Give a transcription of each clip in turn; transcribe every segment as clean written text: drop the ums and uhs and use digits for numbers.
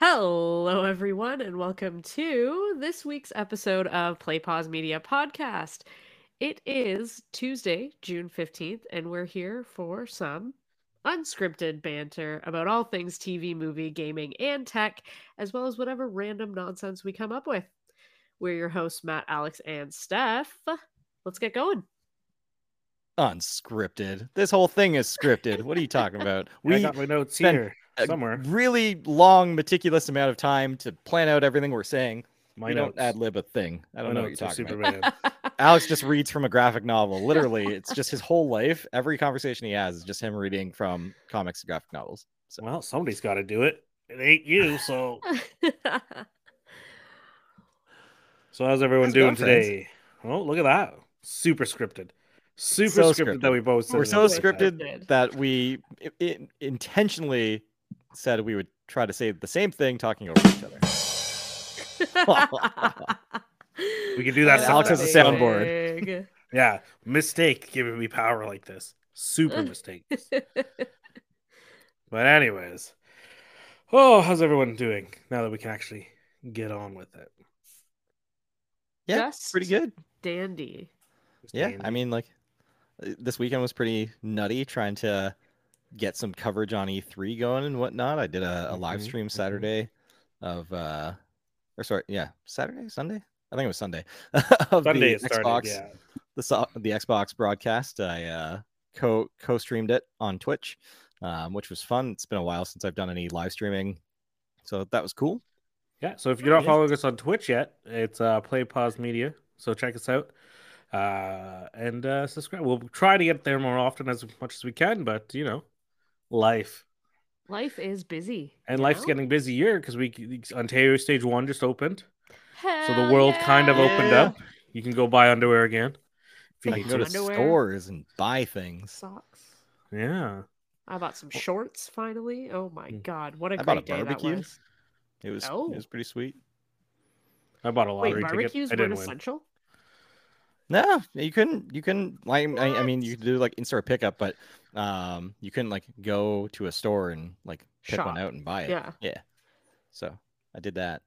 Hello, everyone, and welcome to this week's episode of PlayPause Media Podcast. It is Tuesday, June 15th, and we're here for some unscripted banter about all things TV, movie, gaming, and tech, as well as whatever random nonsense we come up with. We're your hosts, Matt, Alex, and Steph. Let's get going. Unscripted. This whole thing is scripted. What are you talking about? I got my notes here somewhere. Really long, meticulous amount of time to plan out everything we're saying. We don't ad-lib a thing. I don't know what you're talking about. Alex just reads from a graphic novel. Literally, it's just his whole life. Every conversation he has is just him reading from comics and graphic novels. So. Well, somebody's got to do it. It ain't you, so... So how's everyone doing today? Oh, look at that. Super scripted. Super scripted that we both said. We're so scripted that we intentionally said we would try to say the same thing talking over each other. We can do that. Alex has a soundboard. Yeah. Mistake giving me power like this. Super mistake. But anyways. Oh, how's everyone doing now that we can actually get on with it? Yeah, just pretty good. Dandy. Yeah, I mean, like, this weekend was pretty nutty trying to get some coverage on E3 going and whatnot. I did a live stream Saturday of, Sunday? I think it was Sunday. Of Sunday the started, Xbox, yeah. The Xbox broadcast. I co-streamed it on Twitch, which was fun. It's been a while since I've done any live streaming, so that was cool. Yeah, so if you're not following us on Twitch yet, it's PlayPause Media, so check us out and subscribe. We'll try to get there more often as much as we can, but, you know, life. Life is busy. And life's getting busier because Ontario Stage 1 just opened. Hell so the world kind of opened up. You can go buy underwear again. If you can go to stores and buy things. Socks. Yeah. I bought some shorts, finally. Oh, my God. What a great day that was. It was pretty sweet. I bought a lottery ticket. Wait, barbecues weren't essential? No, you couldn't. You couldn't. Like, I mean, you could do like in-store pickup, but you couldn't like go to a store and like pick one out and buy it. Yeah. So I did that,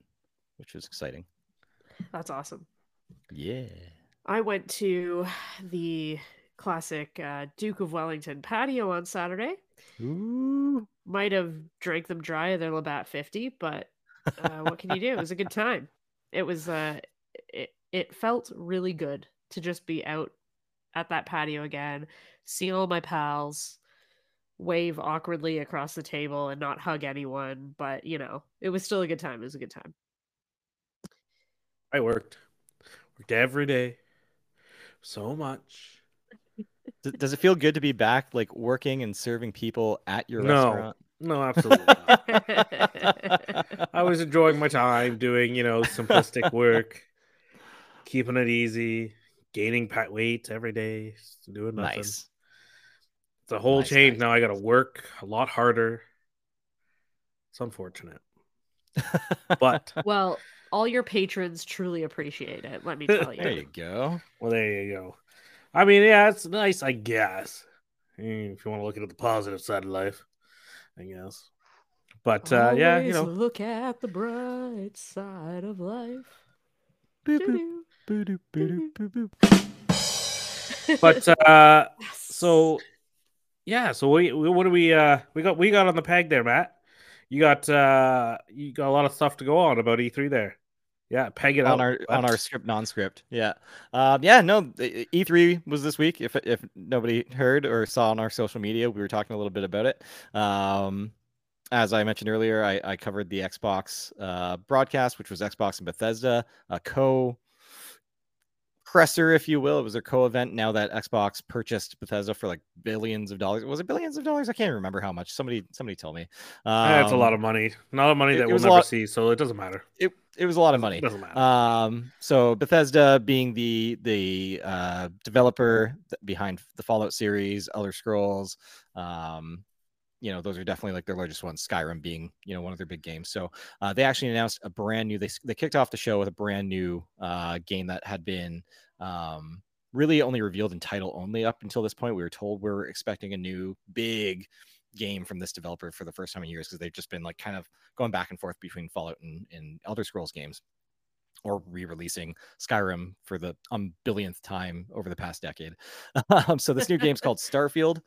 which was exciting. That's awesome. Yeah. I went to the classic Duke of Wellington patio on Saturday. Ooh. Might have drank them dry of their Labatt 50, but. What can you do? It was a good time. It was it felt really good to just be out at that patio again, see all my pals, wave awkwardly across the table and not hug anyone, but you know, it was still a good time. It was a good time. I worked every day so much. Does it feel good to be back, like working and serving people at your restaurant? No, absolutely not. I was enjoying my time doing, you know, simplistic work, keeping it easy, gaining weight every day, doing nothing. Nice. It's a whole change. Now I got to work a lot harder. It's unfortunate. But well, all your patrons truly appreciate it, let me tell you. There you go. Well, there you go. I mean, yeah, it's nice, I guess. If you want to look at the positive side of life. I guess, but yeah, you know, look at the bright side of life. But so yeah, so we got on the peg there, Matt. You got a lot of stuff to go on about E3 there. Yeah, peg it on our script, non-script. Yeah, E3 was this week. If nobody heard or saw on our social media, we were talking a little bit about it. As I mentioned earlier, I covered the Xbox broadcast, which was Xbox and Bethesda, a co-presser, if you will. It was their co-event. Now that Xbox purchased Bethesda for like billions of dollars, was it billions of dollars? I can't remember how much. Somebody tell me. That's a lot of money. Not a money that we'll never see, so it doesn't matter. It was a lot of money. So Bethesda being the developer behind the Fallout series, Elder Scrolls, you know, those are definitely like their largest ones, Skyrim being, you know, one of their big games. So they actually announced a brand new, they kicked off the show with a brand new game that had been really only revealed in title only up until this point. We were told we're expecting a new big game from this developer for the first time in years, because they've just been like kind of going back and forth between Fallout and Elder Scrolls games, or re-releasing Skyrim for the billionth time over the past decade. So this new game's called Starfield.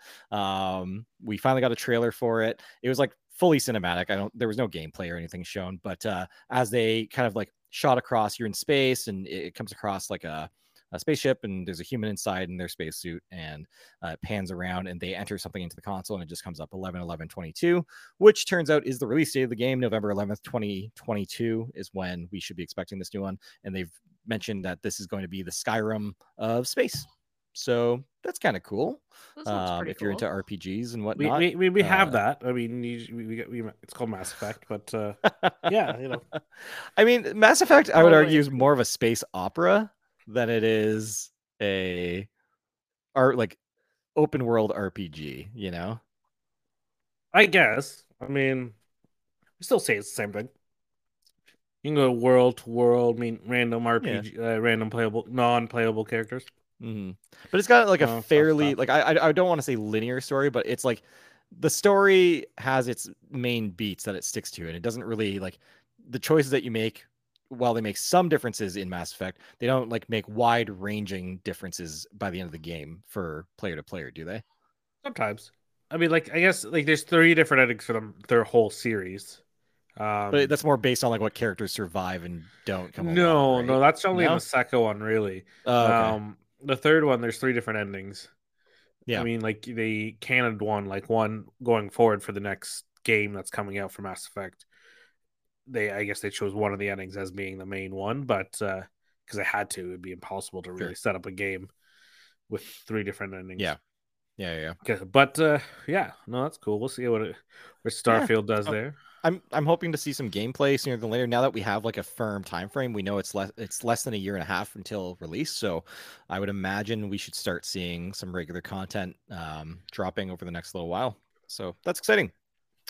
We finally got a trailer for it. It was like fully cinematic. There was no gameplay or anything shown, but as they kind of like shot across, you're in space and it comes across like a spaceship, and there's a human inside in their spacesuit, and it pans around and they enter something into the console, and it just comes up 11/11/22, which turns out is the release date of the game. November 11th, 2022 is when we should be expecting this new one. And they've mentioned that this is going to be the Skyrim of space. So that's kind of cool. If you're into RPGs and whatnot. We have that. I mean, it's called Mass Effect, but yeah, you know. I mean, Mass Effect, I would argue, is more of a space opera than it is like open world RPG, you know? I guess. I mean, we still say it's the same thing. You can go world to world, I mean, random RPG, yeah. Random playable, non-playable characters. Mm-hmm. But it's got like a fairly, like, I don't want to say linear story, but it's like the story has its main beats that it sticks to, and it doesn't really, like, the choices that you make, while they make some differences in Mass Effect, they don't like make wide ranging differences by the end of the game for player to player, do they? Sometimes. I mean, like, I guess like there's 3 different endings for them, their whole series. But that's more based on like what characters survive and don't come. No, along, right? No, that's only in the second one, really. Okay. The third one, there's 3 different endings. Yeah. I mean, like they canon one, like one going forward for the next game that's coming out for Mass Effect. I guess they chose one of the endings as being the main one, but because they had to, it'd be impossible to really set up a game with 3 different endings. Yeah. Okay, but yeah, no, that's cool. We'll see what Starfield does there. I'm hoping to see some gameplay sooner than later. Now that we have like a firm time frame, we know it's less than a year and a half until release. So I would imagine we should start seeing some regular content dropping over the next little while. So that's exciting.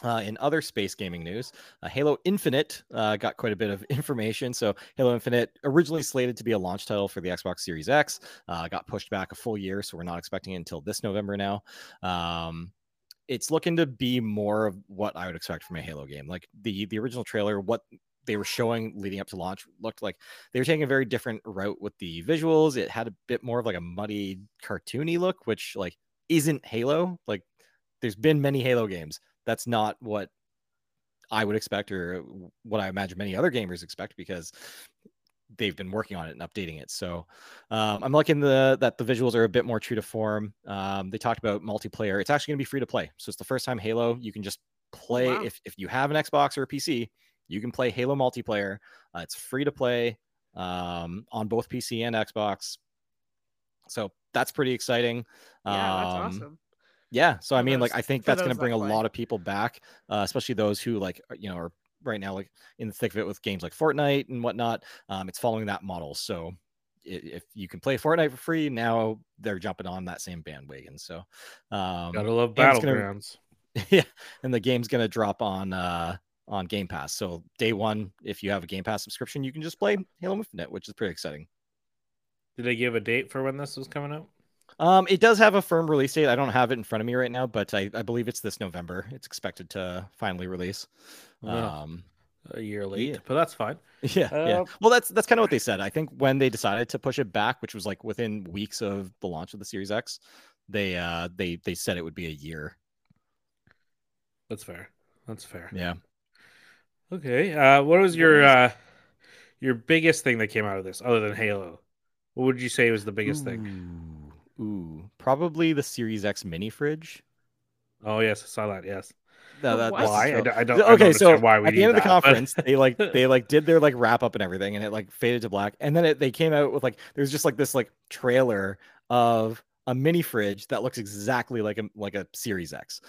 In other space gaming news, Halo Infinite got quite a bit of information. So Halo Infinite, originally slated to be a launch title for the Xbox Series X, got pushed back a full year, so we're not expecting it until this November now. It's looking to be more of what I would expect from a Halo game. Like the original trailer, what they were showing leading up to launch looked like they were taking a very different route with the visuals. It had a bit more of like a muddy, cartoony look, which like isn't Halo. Like there's been many Halo games. That's not what I would expect, or what I imagine many other gamers expect, because they've been working on it and updating it. So I'm liking that the visuals are a bit more true to form. They talked about multiplayer. It's actually going to be free to play. So it's the first time Halo, you can just play. Wow. If you have an Xbox or a PC, you can play Halo multiplayer. It's free to play on both PC and Xbox. So that's pretty exciting. Yeah, that's awesome. Yeah, so I mean, like, I think that's going to bring a lot of people back, especially those who, like, you know, are right now like in the thick of it with games like Fortnite and whatnot. It's following that model. So if you can play Fortnite for free, now they're jumping on that same bandwagon. So gotta love Battlegrounds. Yeah, and the game's going to drop on Game Pass. So day one, if you have a Game Pass subscription, you can just play Halo Infinite, which is pretty exciting. Did they give a date for when this was coming out? It does have a firm release date. I don't have it in front of me right now, but I believe it's this November. It's expected to finally release. Yeah. A year late, yeah. But that's fine. Yeah. Well, that's kind of what they said. I think when they decided to push it back, which was like within weeks of the launch of the Series X, they said it would be a year. That's fair. Yeah. Okay. What was your biggest thing that came out of this, other than Halo? What would you say was the biggest thing? Probably the Series X mini fridge. Oh yes, I saw that. Yes. No, that's why. I don't. Okay, so why we at the end of the conference, they did their like wrap up and everything, and it like faded to black, and then they came out with like there's just like this like trailer of a mini fridge that looks exactly like a Series X,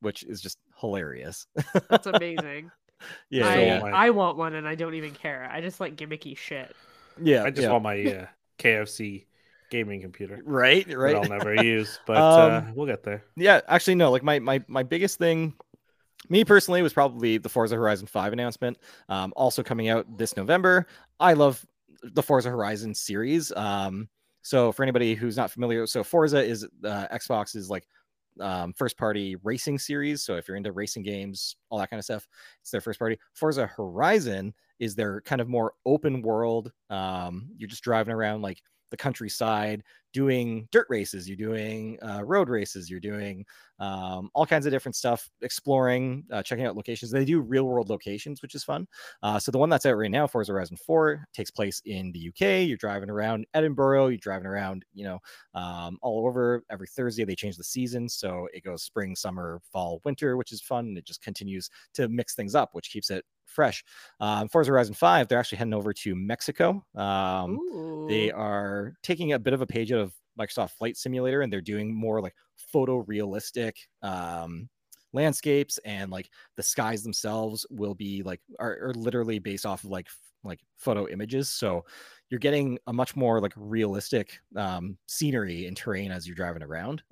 which is just hilarious. That's amazing. Yeah, I want one, and I don't even care. I just like gimmicky shit. Yeah, I just want my KFC. Gaming computer, right? That I'll never use, but we'll get there. Yeah, actually, no. Like my biggest thing, me personally, was probably the Forza Horizon 5 announcement. Also coming out this November. I love the Forza Horizon series. So for anybody who's not familiar, so Forza is Xbox's like first party racing series. So if you're into racing games, all that kind of stuff, it's their first party. Forza Horizon is their kind of more open world. You're just driving around like the countryside doing dirt races. You're doing road races. You're doing all kinds of different stuff, exploring, checking out locations. They do real world locations, which is fun. So the one that's out right now, Forza Horizon 4, takes place in the UK. You're driving around Edinburgh. You're driving around, you know, all over. Every Thursday, they change the season. So it goes spring, summer, fall, winter, which is fun. It just continues to mix things up, which keeps it fresh. Forza Horizon 5, they're actually heading over to Mexico. They are taking a bit of a page out of Microsoft Flight Simulator, and they're doing more like photorealistic landscapes, and like the skies themselves will be like are literally based off of like photo images. So you're getting a much more like realistic scenery and terrain as you're driving around.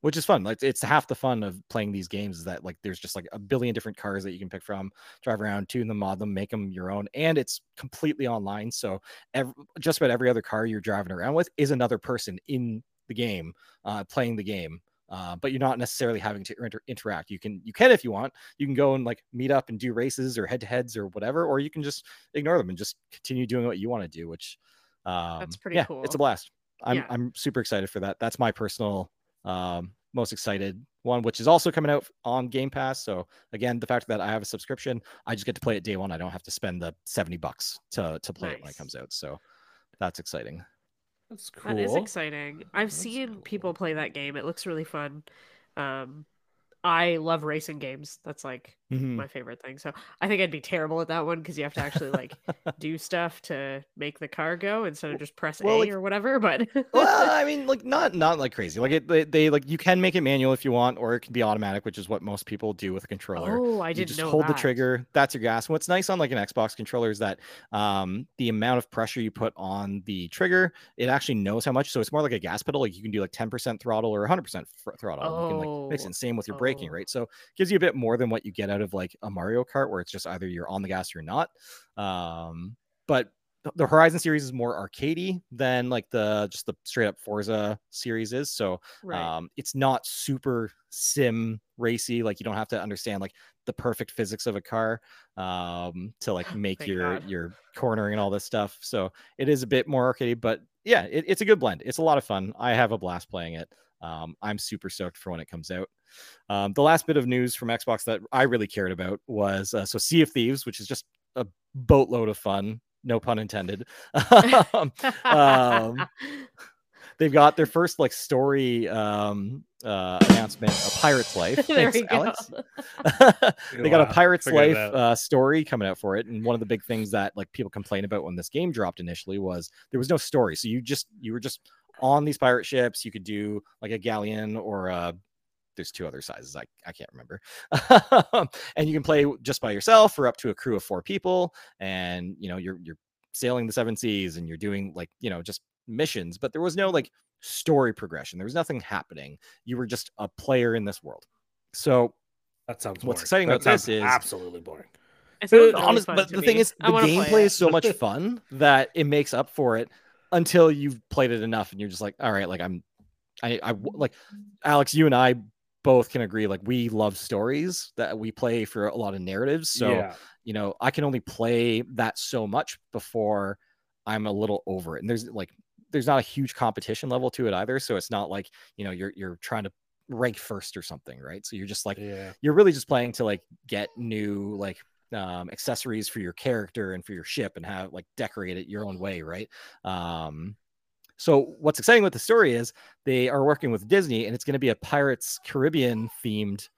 Which is fun. Like it's half the fun of playing these games is that like there's just like a billion different cars that you can pick from, drive around, tune them, mod them, make them your own, and it's completely online. So just about every other car you're driving around with is another person in the game playing the game, but you're not necessarily having to interact. You can if you want. You can go and like meet up and do races or head-to-heads or whatever, or you can just ignore them and just continue doing what you want to do. Which that's pretty cool. It's a blast. I'm super excited for that. That's my personal most excited one, which is also coming out on Game Pass. So again, the fact that I have a subscription, I just get to play it day one. I don't have to spend the $70 to play it when it comes out. So that's exciting. That's cool. That is exciting. I've seen people play that game. It looks really fun. I love racing games. That's like my favorite thing. So I think I'd be terrible at that one because you have to actually like do stuff to make the car go instead of just press A or whatever. But well, I mean, like not like crazy. Like they like you can make it manual if you want, or it can be automatic, which is what most people do with a controller. Oh, I didn't know that. You just hold the trigger. That's your gas. And what's nice on like an Xbox controller is that the amount of pressure you put on the trigger, it actually knows how much. So it's more like a gas pedal. Like you can do like 10% throttle or 100% throttle. Oh. You can like mix it. Same with your brake. Breaking, right? So it gives you a bit more than what you get out of like a Mario Kart, where it's just either you're on the gas or you're not. But the Horizon series is more arcadey than like the straight up Forza series is. So it's not super sim racy. Like you don't have to understand like the perfect physics of a car to like make your cornering and all this stuff. So it is a bit more arcadey, but yeah, it's a good blend. It's a lot of fun. I have a blast playing it. I'm super stoked for when it comes out. The last bit of news from Xbox that I really cared about was so Sea of Thieves, which is just a boatload of fun, no pun intended. They've got their first like story announcement of Pirate's Life. Thanks, Alex. They got a Pirate's Life story coming out for it, and one of the big things that like people complained about when this game dropped initially was there was no story. So you were just on these pirate ships. You could do like a galleon or there's two other sizes. I can't remember. And you can play just by yourself or up to a crew of 4 people. And, you know, you're sailing the 7 seas and you're doing like, you know, just missions, but there was no like story progression. There was nothing happening. You were just a player in this world. So that sounds boring. What's exciting about this is absolutely boring. Honestly, but the thing is the gameplay is so much fun that it makes up for it until you've played it enough and you're just like, all right, like I like Alex, you and I both can agree, like we love stories that we play for a lot of narratives. So, you know, I can only play that so much before I'm a little over it. And there's not a huge competition level to it either. So it's not like, you know, you're trying to rank first or something. Right. So you're just like, you're really just playing to like get new, like, accessories for your character and for your ship and have like decorate it your own way, right? So what's exciting with the story is they are working with Disney, and it's going to be a Pirates Caribbean themed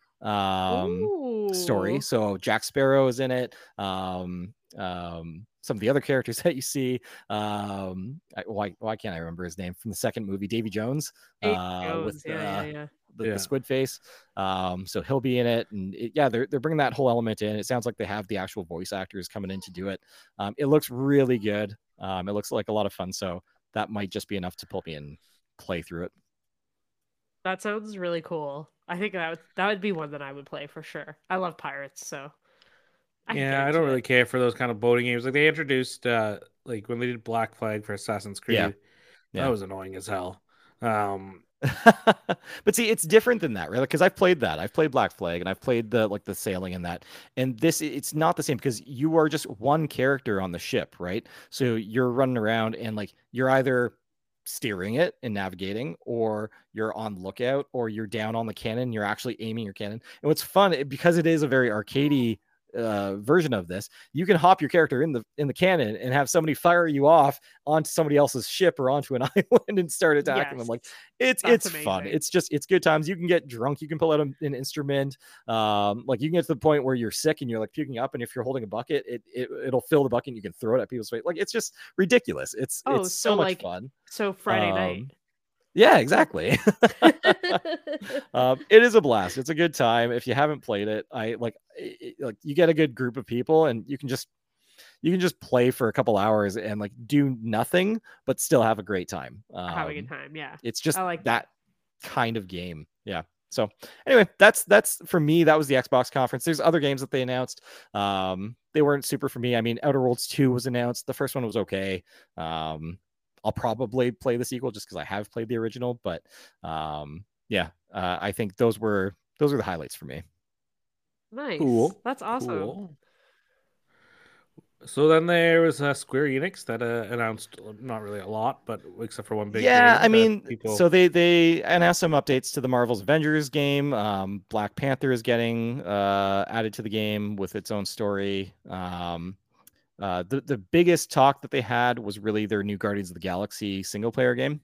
story. So Jack Sparrow is in it, some of the other characters that you see, why can't I remember his name from the second movie, Davy Jones, with the squid face. So he'll be in it, and they're bringing that whole element in. It sounds like they have the actual voice actors coming in to do it. It looks really good. It looks like a lot of fun. So that might just be enough to pull me and play through it. That sounds really cool. I think that would be one that I would play for sure. I love pirates, so I don't really care for those kind of boating games. Like they introduced like when they did Black Flag for Assassin's Creed, that was annoying as hell. But see, it's different than that, right? Because I've played that. I've played Black Flag, and I've played the sailing in that. And this, it's not the same because you are just one character on the ship, right? So you're running around and you're either steering it and navigating, or you're on lookout, or you're down on the cannon. You're actually aiming your cannon. And what's fun, because it is a very arcadey version of this, you can hop your character in the cannon and have somebody fire you off onto somebody else's ship or onto an island and start attacking them. It's amazing. Fun. It's good times. You can get drunk. You can pull out an instrument. You can get to the point where you're sick and you're puking up. And if you're holding a bucket, it'll fill the bucket and you can throw it at people's face. It's just ridiculous. It's so much fun. So Friday night. Yeah, exactly. It is a blast. It's a good time. If you haven't played it, you get a good group of people and you can just play for a couple hours and do nothing, but still have a great time. Have a good time. Yeah. It's just that kind of game. Yeah. So anyway, that's for me. That was the Xbox conference. There's other games that they announced. They weren't super for me. I mean, Outer Worlds 2 was announced. The first one was okay. I'll probably play the sequel just because I have played the original, but I think those were the highlights for me. Nice. Cool. That's awesome. Cool. So then there was Square Enix that announced not really a lot, but except for one big game. So they announced some updates to the Marvel's Avengers game. Black Panther is getting added to the game with its own story. The biggest talk that they had was really their new Guardians of the Galaxy single player game.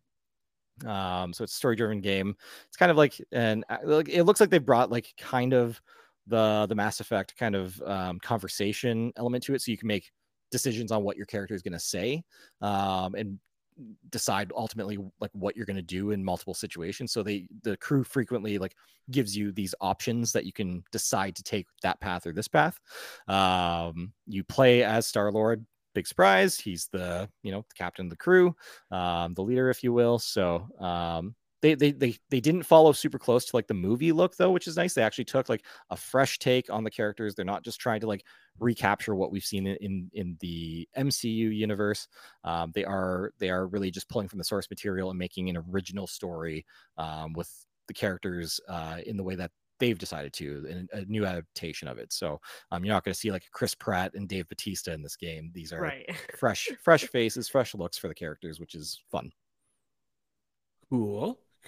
So it's a story driven game. It's kind of it looks like they brought kind of the Mass Effect kind of conversation element to it, so you can make decisions on what your character is going to say and decide ultimately what you're going to do in multiple situations. So the crew frequently gives you these options that you can decide to take that path or this path. You play as Star-Lord. Big surprise. He's the captain of the crew, the leader, if you will. So they didn't follow super close to the movie look though, which is nice. They actually took a fresh take on the characters. They're not just trying to recapture what we've seen in the MCU universe. They are really just pulling from the source material and making an original story with the characters in the way that they've decided to, and a new adaptation of it. So you're not going to see Chris Pratt and Dave Bautista in this game. These are fresh faces, fresh looks for the characters, which is fun.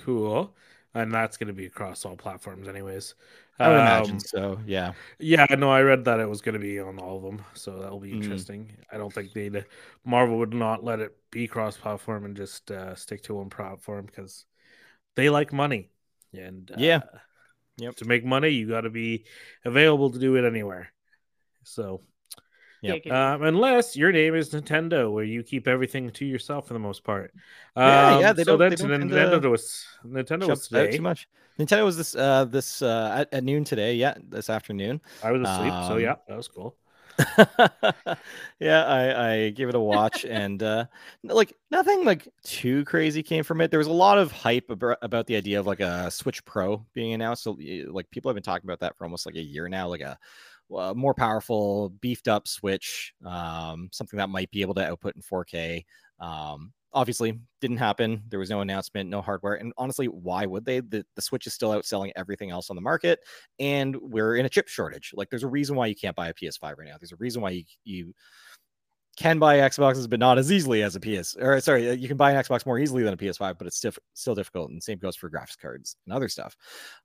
Cool. And that's going to be across all platforms anyways. I would imagine so, yeah. Yeah, no, I read that it was going to be on all of them, so that'll be interesting. I don't think Marvel would not let it be cross-platform and just stick to one platform because they like money. And to make money, you got to be available to do it anywhere. So, unless your name is Nintendo, where you keep everything to yourself for the most part. Nintendo was today. Too much. Nintendo was this at noon today. Yeah, this afternoon. I was asleep, so yeah, that was cool. Yeah, I gave it a watch, and nothing too crazy came from it. There was a lot of hype about the idea of a Switch Pro being announced. So people have been talking about that for almost a year now, a more powerful, beefed up Switch, something that might be able to output in 4K. Obviously, didn't happen. There was no announcement, no hardware. And honestly, why would they? The Switch is still outselling everything else on the market, and we're in a chip shortage. There's a reason why you can't buy a PS5 right now. There's a reason why you can buy Xboxes, but not as easily as a PS. Or sorry, you can buy an Xbox more easily than a PS5, but it's still difficult. And same goes for graphics cards and other stuff.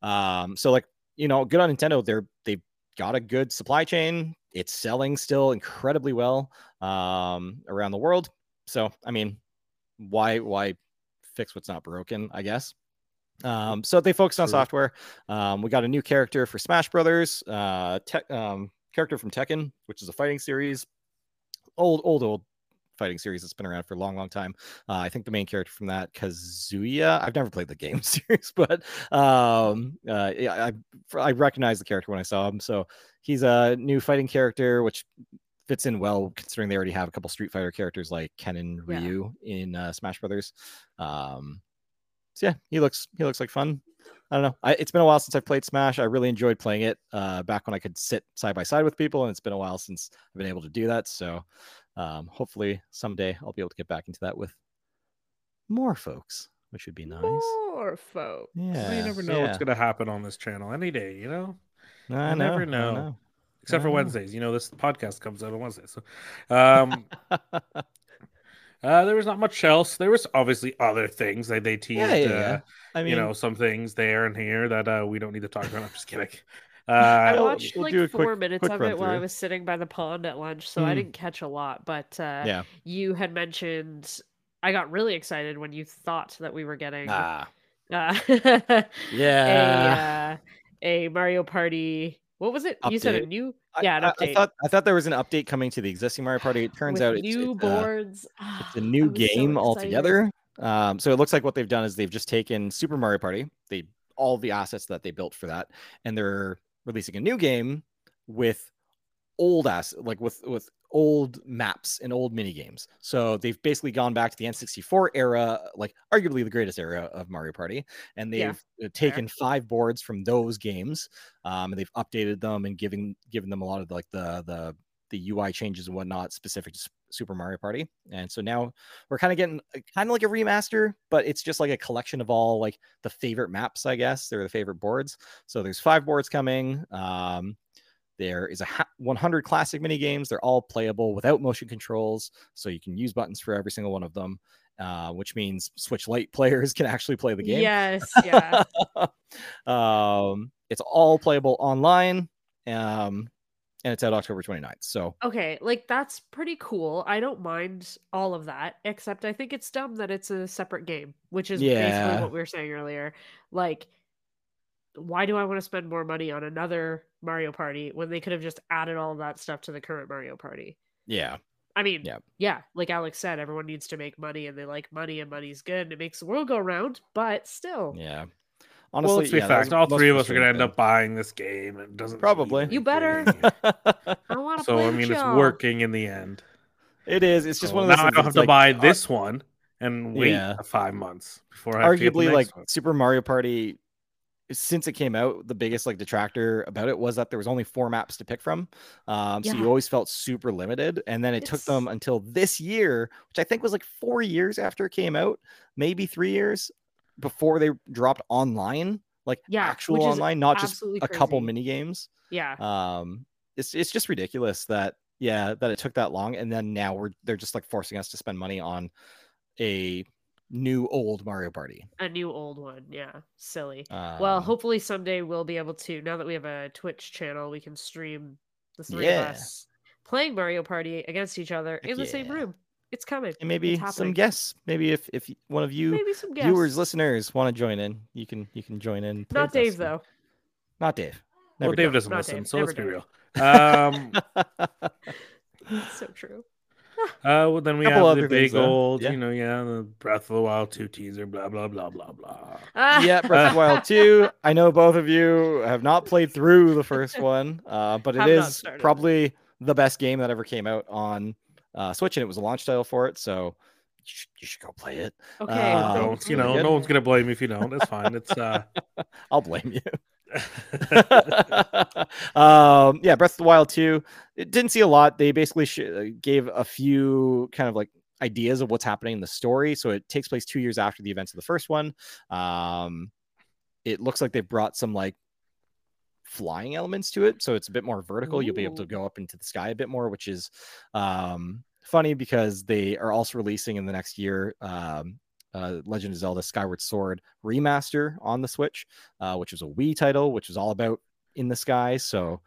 Good on Nintendo. They've got a good supply chain. It's selling still incredibly well around the world. So, why fix what's not broken, I guess. So they focused on software. We got a new character for Smash Brothers, character from Tekken, which is a fighting series, old fighting series that's been around for a long time. I think the main character from that, Kazuya. I've never played the game series, but I recognized the character when I saw him. So he's a new fighting character, which fits in well considering they already have a couple Street Fighter characters like Ken and Ryu in Smash Brothers. So yeah, he looks like fun. I don't know. It's been a while since I've played Smash. I really enjoyed playing it back when I could sit side by side with people, and it's been a while since I've been able to do that. So Hopefully someday I'll be able to get back into that with more folks, which would be nice. More folks. Yeah. Well, you never know what's going to happen on this channel any day, you know? I never know. Except for Wednesdays. You know, this podcast comes out on Wednesday. So, there was not much else. There was obviously other things that they teased. I mean, you know, some things there and here that we don't need to talk about. I'm just kidding. I watched like 4 minutes of it while I was sitting by the pond at lunch, so I didn't catch a lot. But you had mentioned, I got really excited when you thought that we were getting a Mario Party. What was it? Update. You said a new an update. I thought there was an update coming to the existing Mario Party. It turns out new boards. It's a new game altogether. So it looks like what they've done is they've just taken Super Mario Party, all the assets that they built for that, and they're releasing a new game with old assets, like with old maps and old mini games. So they've basically gone back to the N64 era, like arguably the greatest era of Mario Party, and they've taken 5 boards from those games, and they've updated them and given them a lot of like the UI changes and whatnot specific to Super Mario Party. And so now we're kind of getting like a remaster, but it's just like a collection of all like the favorite maps, I guess. They're the favorite boards. So there's 5 boards coming. There is 100 classic mini games. They're all playable without motion controls, so you can use buttons for every single one of them, which means Switch Lite players can actually play the game. Yes, yeah. It's all playable online, and it's out October 29th. So okay, like that's pretty cool. I don't mind all of that, except I think it's dumb that it's a separate game, which is basically what we were saying earlier. Like, why do I want to spend more money on another Mario Party when they could have just added all of that stuff to the current Mario Party? Yeah. I mean, yeah, like Alex said, everyone needs to make money, and they like money, and money's good, and it makes the world go round, but still. Yeah. Honestly, well, to be fact, all 3 of us are going to end up buying this game. It doesn't probably. You better. I want to play it. So, I mean, it's working in the end. It is. It's just one of those. Now I don't have to buy this one and wait 5 months before I have to get the next one. Arguably, like Super Mario Party, since it came out, the biggest like detractor about it was that there was only 4 maps to pick from, so you always felt super limited. And then it took them until this year, which I think was like 4 years after it came out, maybe 3 years, before they dropped online, like actual online, not just a couple mini games. It's just ridiculous that that it took that long, and then now they're just like forcing us to spend money on a new old Mario Party, a new old one. Silly. Well, hopefully someday we'll be able to, now that we have a Twitch channel, we can stream the 3 of us playing Mario Party against each other in the same room. It's coming, and maybe some guests, maybe if one of you viewers, listeners want to join in, you can join in. Not Dave though. Not Dave. Well, Dave doesn't listen, so let's be real. So true. Well, then we have the big old, the Breath of the Wild 2 teaser, blah, blah, blah, blah, blah. Breath of the Wild 2. I know both of you have not played through the first one, but it is probably the best game that ever came out on Switch, and it was a launch title for it, so you should go play it. Okay. Don't, no one's going to blame you if you don't. It's fine. It's I'll blame you. Breath of the Wild 2, it didn't see a lot. They basically gave a few kind of like ideas of what's happening in the story. So it takes place 2 years after the events of the first one. It looks like they brought some like flying elements to it, so it's a bit more vertical. Ooh. You'll be able to go up into the sky a bit more, which is funny because they are also releasing in the next year Legend of Zelda Skyward Sword remaster on the Switch, which is a Wii title, which is all about in the sky. So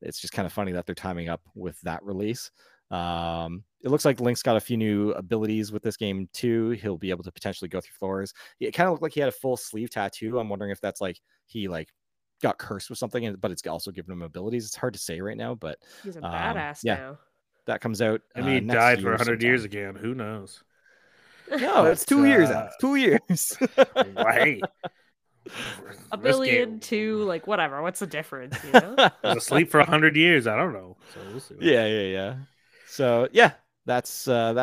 it's just kind of funny that they're timing up with that release. It looks like Link's got a few new abilities with this game too. He'll be able to potentially go through floors. It kind of looked like he had a full sleeve tattoo. I'm wondering if that's like he like got cursed with something, but it's also given him abilities. It's hard to say right now, but he's a badass now. That comes out. And he died for 100 years again. Who knows? No, it's 2 years out. 2 years. Right. A billion to like whatever. What's the difference? You know? Asleep for 100 years. I don't know. So we'll see. Yeah. So yeah, that's that.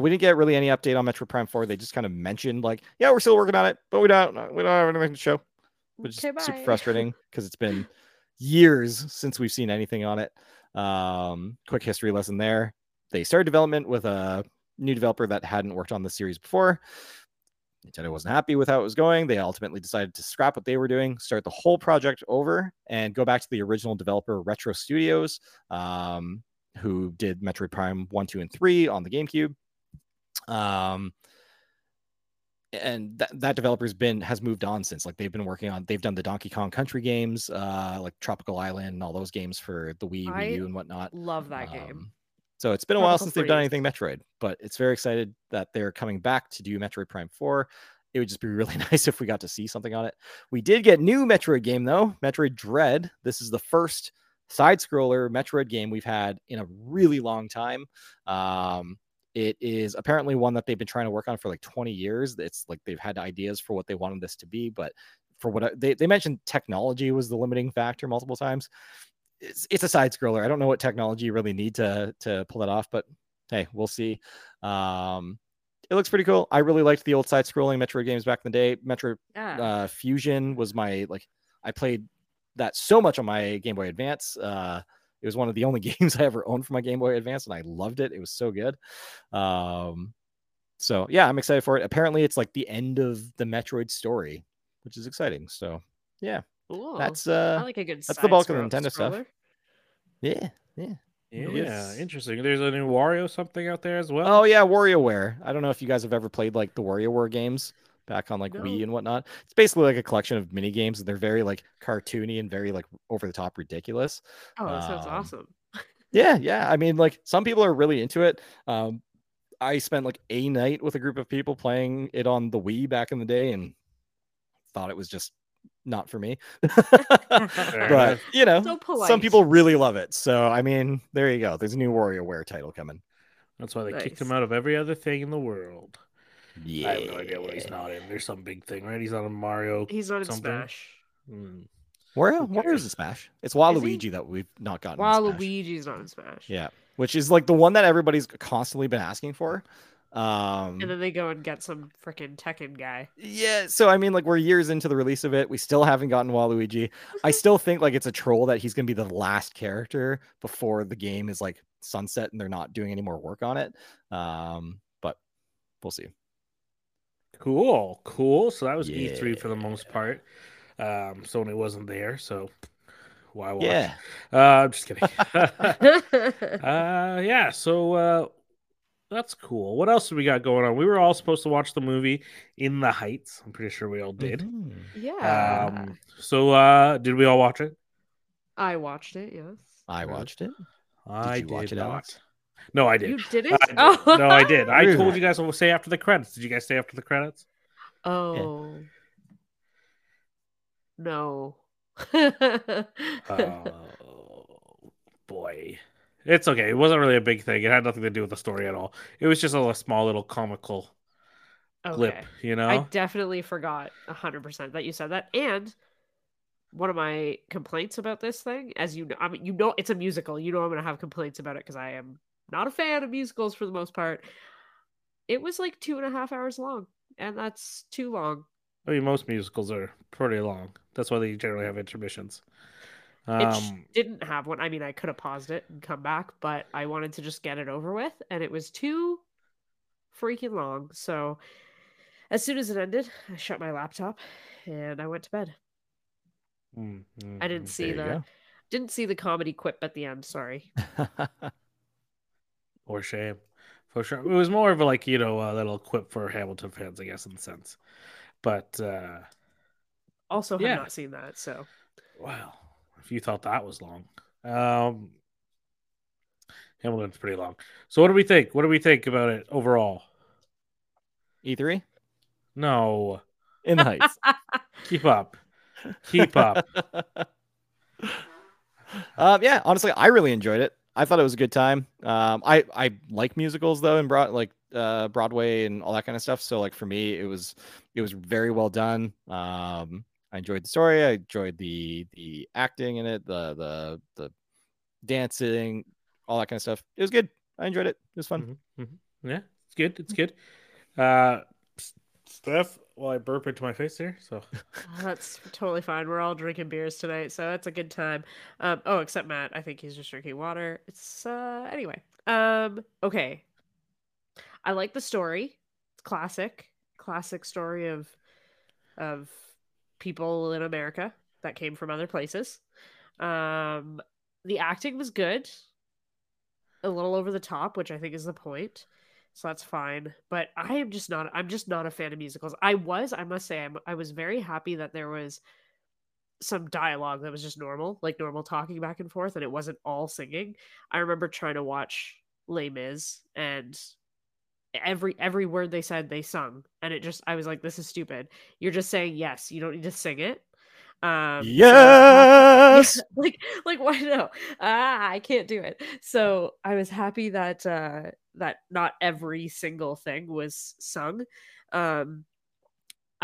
We didn't get really any update on Metroid Prime 4. They just kind of mentioned like, yeah, we're still working on it, but we don't have anything to show, which is super frustrating because it's been years since we've seen anything on it. Quick history lesson there. They started development with a new developer that hadn't worked on the series before. Nintendo wasn't happy with how it was going. They ultimately decided to scrap what they were doing, start the whole project over, and go back to the original developer, Retro Studios, who did Metroid Prime 1, 2, and 3 on the GameCube. And that developer's has moved on since. Like, they've been working on, they've done the Donkey Kong Country games, like Tropical Island and all those games for the Wii U and whatnot. Love that game. So it's been a while since they've done anything Metroid, but it's very excited that they're coming back to do Metroid Prime 4. It would just be really nice if we got to see something on it. We did get new Metroid game though, Metroid Dread. This is the first side-scroller Metroid game we've had in a really long time. It is apparently one that they've been trying to work on for like 20 years. It's like they've had ideas for what they wanted this to be, but for what they mentioned, technology was the limiting factor multiple times. It's a side scroller. I don't know what technology you really need to pull that off, but hey, we'll see. It looks pretty cool. I really liked the old side scrolling Metroid games back in the day. Metroid Fusion was I played that so much on my Game Boy Advance. It was one of the only games I ever owned for my Game Boy Advance, and I loved it. It was so good. So yeah, I'm excited for it. Apparently it's like the end of the Metroid story, which is exciting. So yeah. Ooh, that's I like a good that's the bulk of the Nintendo stuff. Yeah, interesting. There's a new Wario something out there as well. Oh yeah, WarioWare. I don't know if you guys have ever played like the WarioWare games back on Wii and whatnot. It's basically like a collection of mini games, and they're very like cartoony and very like over the top ridiculous. Oh, that sounds awesome. Yeah. I mean, like some people are really into it. I spent like a night with a group of people playing it on the Wii back in the day, and thought it was just not for me. But you know, so some people really love it, so I mean, there you go. There's a new WarioWare title coming. That's why they kicked him out of every other thing in the world. I have no idea what he's not in. There's some big thing, right? He's not in Mario, he's not in Smash. Where is the Smash? It's Waluigi that we've not gotten. Waluigi's not in Smash, yeah, which is like the one that everybody's constantly been asking for. And then they go and get some freaking Tekken guy. Yeah, so I mean, like, we're years into the release of it. We still haven't gotten Waluigi. I still think like it's a troll that he's gonna be the last character before the game is like sunset and they're not doing any more work on it. But we'll see. Cool. So that was E3 for the most part. Sony wasn't there, so why watch? Yeah. I'm just kidding. That's cool. What else do we got going on? We were all supposed to watch the movie In the Heights. I'm pretty sure we all did. Mm-hmm. Yeah. So did we all watch it? I watched it, yes. I watched it. Did you watch it, Alex? No, I did. You didn't? I did. Oh. No, I did. I told you guys I will stay after the credits. Did you guys stay after the credits? Oh. Yeah. No. Oh, boy. It's okay. It wasn't really a big thing. It had nothing to do with the story at all. It was just a small little comical clip, you know? I definitely forgot 100% that you said that. And one of my complaints about this thing, as you know, I mean, you know, it's a musical. You know I'm going to have complaints about it because I am not a fan of musicals for the most part. It was like 2.5 hours long, and that's too long. I mean, most musicals are pretty long. That's why they generally have intermissions. It didn't have one. I mean, I could have paused it and come back, but I wanted to just get it over with, and it was too freaking long. So as soon as it ended, I shut my laptop and I went to bed. Mm-hmm. I didn't see the comedy quip at the end. Sorry. Or shame. For sure. It was more of a, like, you know, a little quip for Hamilton fans, I guess, in a sense. But also have not seen that. So wow. If you thought that was long, Hamilton's pretty long. So, what do we think? What do we think about it overall? E3? No, In the Heights. Keep up. Yeah, honestly, I really enjoyed it. I thought it was a good time. I like musicals though, and Broadway and all that kind of stuff. So, like, for me, it was very well done. I enjoyed the story. I enjoyed the acting in it, the dancing, all that kind of stuff. It was good. I enjoyed it. It was fun. Mm-hmm. Yeah, it's good. Steph, I burp into my face here, so that's totally fine. We're all drinking beers tonight, so it's a good time. Except Matt, I think he's just drinking water. It's anyway. Okay. I like the story. It's classic story of people in America that came from other places. The acting was good. A little over the top, which I think is the point. So that's fine. But I'm just not a fan of musicals. I was very happy that there was some dialogue that was just normal talking back and forth, and it wasn't all singing. I remember trying to watch Les Mis, and every word they said, they sung. And I was like, this is stupid. You're just saying yes. You don't need to sing it. Yes! So like why no? I can't do it. So I was happy that that not every single thing was sung. I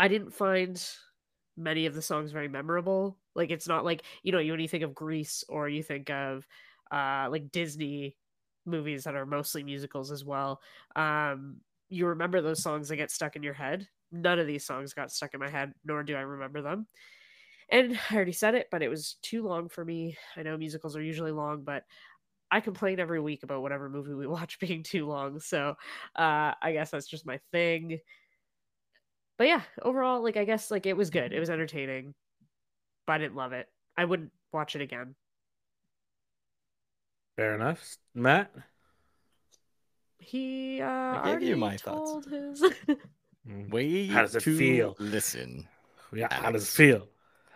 didn't find many of the songs very memorable. Like, it's not like, when you think of Grease, or you think of like Disney movies that are mostly musicals as well, you remember those songs that get stuck in your head. None of these songs got stuck in my head, nor do I remember them. And I already said it, but it was too long for me. I know musicals are usually long, but I complain every week about whatever movie we watch being too long. So I guess that's just my thing. But yeah, overall, I guess it was good. It was entertaining, but I didn't love it. I wouldn't watch it again. Fair enough. Matt? He I gave you my thoughts. How does it feel? Listen. Yeah, how does it feel?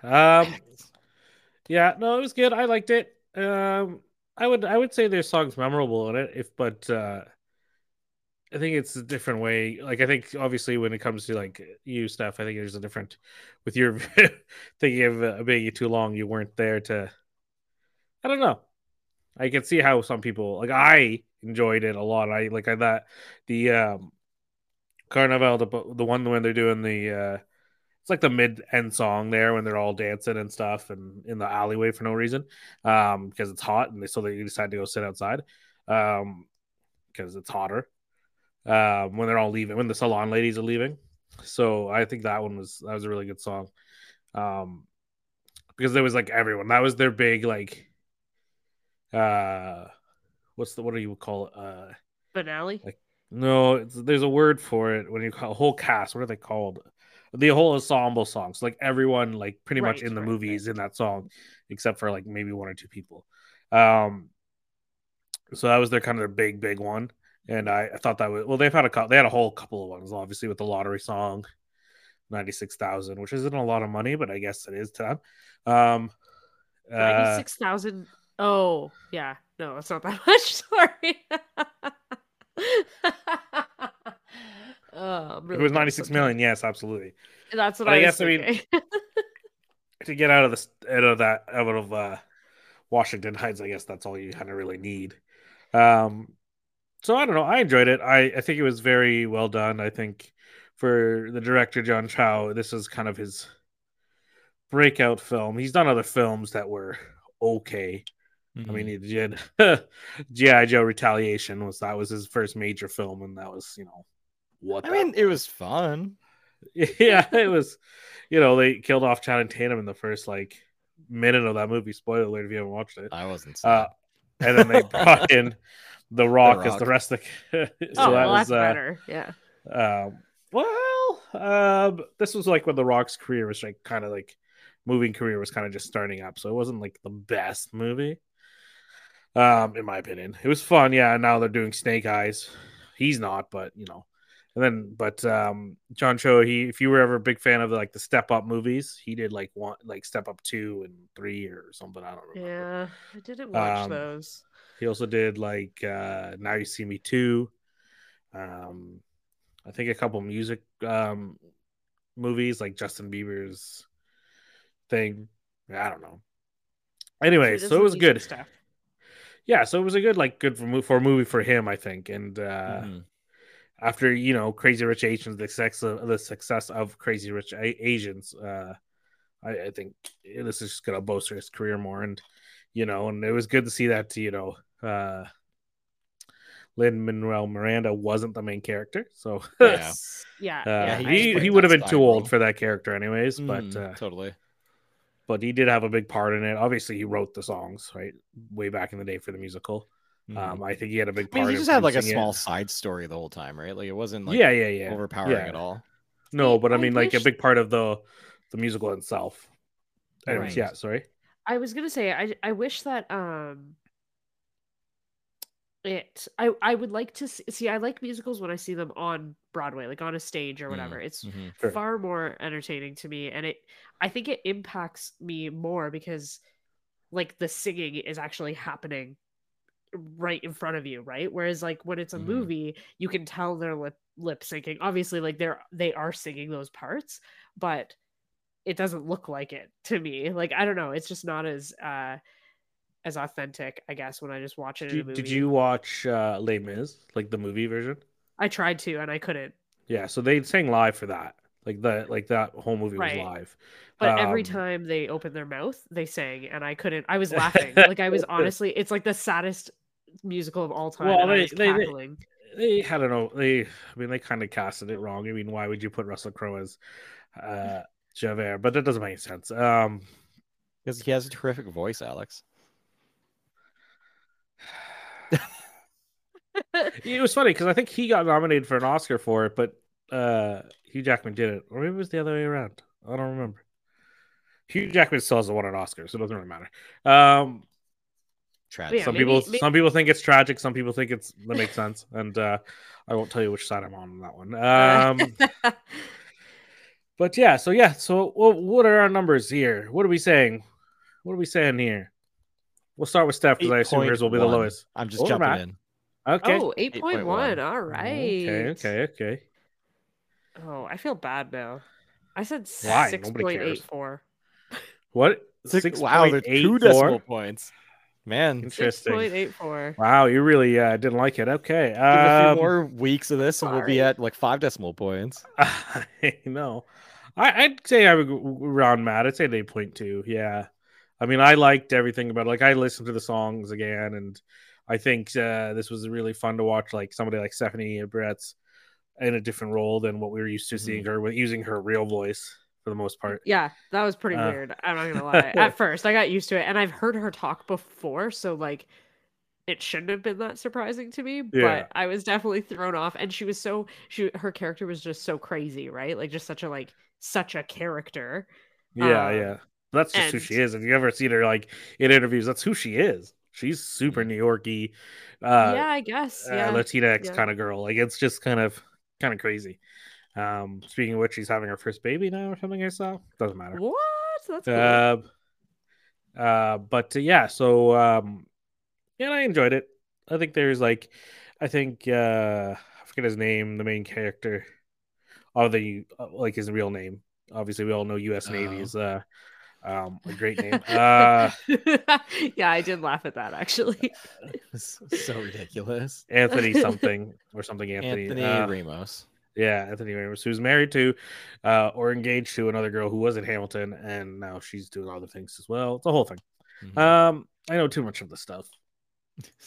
Yeah, no, it was good. I liked it. I would say there's songs memorable in it, but I think it's a different way. I think obviously when it comes to you stuff, I think there's a different with your thinking of a bit too long. You weren't there to. I don't know. I can see how some people I enjoyed it a lot. I thought the Carnival, the one when they're doing the. It's the mid-end song there when they're all dancing and stuff and in the alleyway for no reason because it's hot, and so they decide to go sit outside because it's hotter when they're all leaving, when the salon ladies are leaving. So I think that was a really good song because there was everyone. That was their big what do you call it? Finale? No, there's a word for it when you call whole cast. What are they called? The whole ensemble songs, everyone, pretty much in the movie is in that song, except for maybe one or two people. So that was their kind of their big one, and I thought that was well. They had a whole couple of ones, obviously, with the lottery song, 96,000, which isn't a lot of money, but I guess it is to them. 96,000. Oh yeah, no, it's not that much. Sorry. It was 96 million. Yes, absolutely. That's what I guess. Thinking. I mean, to get out of Washington Heights, I guess that's all you kind of really need. So I don't know. I enjoyed it. I think it was very well done. I think for the director John Chow, this is kind of his breakout film. He's done other films that were okay. Mm-hmm. I mean, he did G.I. Joe Retaliation. That was his first major film, and that was it was fun. Yeah, it was. They killed off Channing Tatum in the first minute of that movie. Spoiler alert if you haven't watched it. I wasn't. And then they brought in The Rock as the rest of the. That's better. Yeah. This was when The Rock's career was moving career was kind of just starting up, so it wasn't the best movie. In my opinion, it was fun. Yeah, now they're doing Snake Eyes. He's not, but And then, John Cho, if you were ever a big fan of the Step Up movies, he did one, Step Up 2 and 3 or something. I don't remember. Yeah, I didn't watch those. He also did Now You See Me 2. I think a couple music movies Justin Bieber's thing. I don't know. Anyway, so it was good. Stuff. Yeah, so it was a good for a movie for him, I think, and. After Crazy Rich Asians, the success of Crazy Rich Asians, I think this is just gonna bolster his career more, and and it was good to see that Lin-Manuel Miranda wasn't the main character, so yeah, he would have been too old for that character anyways, but totally. But he did have a big part in it. Obviously, he wrote the songs way back in the day for the musical. I think he had a big part. He just had like a small side story the whole time, right? Like it wasn't like overpowering at all. No, but I mean, like a big part of the musical itself. Anyways, right. Yeah, sorry. I was gonna say I wish that I would like to see. I like musicals when I see them on Broadway, like on a stage or whatever. It's far more entertaining to me, and I think it impacts me more because like the singing is actually happening right in front of you, right? Whereas like when it's a movie, you can tell they're lip syncing. Obviously, like they are singing those parts, but it doesn't look like it to me. Like I don't know, it's just not as authentic, I guess, when I just watch it in a movie. Did you watch Les Mis, like the movie version? I tried to, and I couldn't. Yeah, so they sang live for that. Like that whole movie was live. But every time they opened their mouth, they sang, and I couldn't. I was laughing. Like I was honestly, it's like the saddest musical of all time. Well, they I don't know. They kind of casted it wrong. I mean, why would you put Russell Crowe as Javert? But that doesn't make any sense. Because he has a terrific voice, Alex. It was funny because I think he got nominated for an Oscar for it, but Hugh Jackman didn't, or maybe it was the other way around. I don't remember. Hugh Jackman still hasn't won an Oscar, so it doesn't really matter. Tragic. Yeah, some people think it's tragic. Some people think that makes sense, and I won't tell you which side I'm on that one. But yeah, so what are our numbers here? What are we saying? What are we saying here? We'll start with Steph because I assume hers will be the lowest. I'm just jumping in. Okay. Oh, 8.1. All right. Okay. Oh, I feel bad now. I said 6.84. What? 6. Wow, there's 2 decimal points. Man, interesting. 6.84. Wow, you really didn't like it. Okay. A few more weeks of this, and we'll be at like 5 decimal points. I know. I'd say I would round mad. I'd say 8.2. Yeah. I mean, I liked everything about it. Like, I listened to the songs again, and I think this was really fun to watch, like somebody like Stephanie Bretz in a different role than what we were used to seeing her with, using her real voice for the most part. Yeah, that was pretty weird. I'm not gonna lie. At first, I got used to it, and I've heard her talk before, so like it shouldn't have been that surprising to me. Yeah. But I was definitely thrown off, and she was her character was just so crazy, right? Like just such a character. Yeah, yeah. That's just who she is. If you ever seen her like in interviews, that's who she is. She's super New York-y, I guess. Yeah. Latinx kind of girl. Like it's just kind of crazy. Speaking of which, she's having her first baby now or something herself. Doesn't matter. What? That's cool. I enjoyed it. I think there's I forget his name, the main character. Like his real name. Obviously, we all know U.S. Navy is a great name. Yeah, I did laugh at that actually. It's so ridiculous. Anthony Ramos. Yeah, Anthony Ramos, who's married to or engaged to another girl who was in Hamilton, and now she's doing other things as well. It's a whole thing. I know too much of the stuff,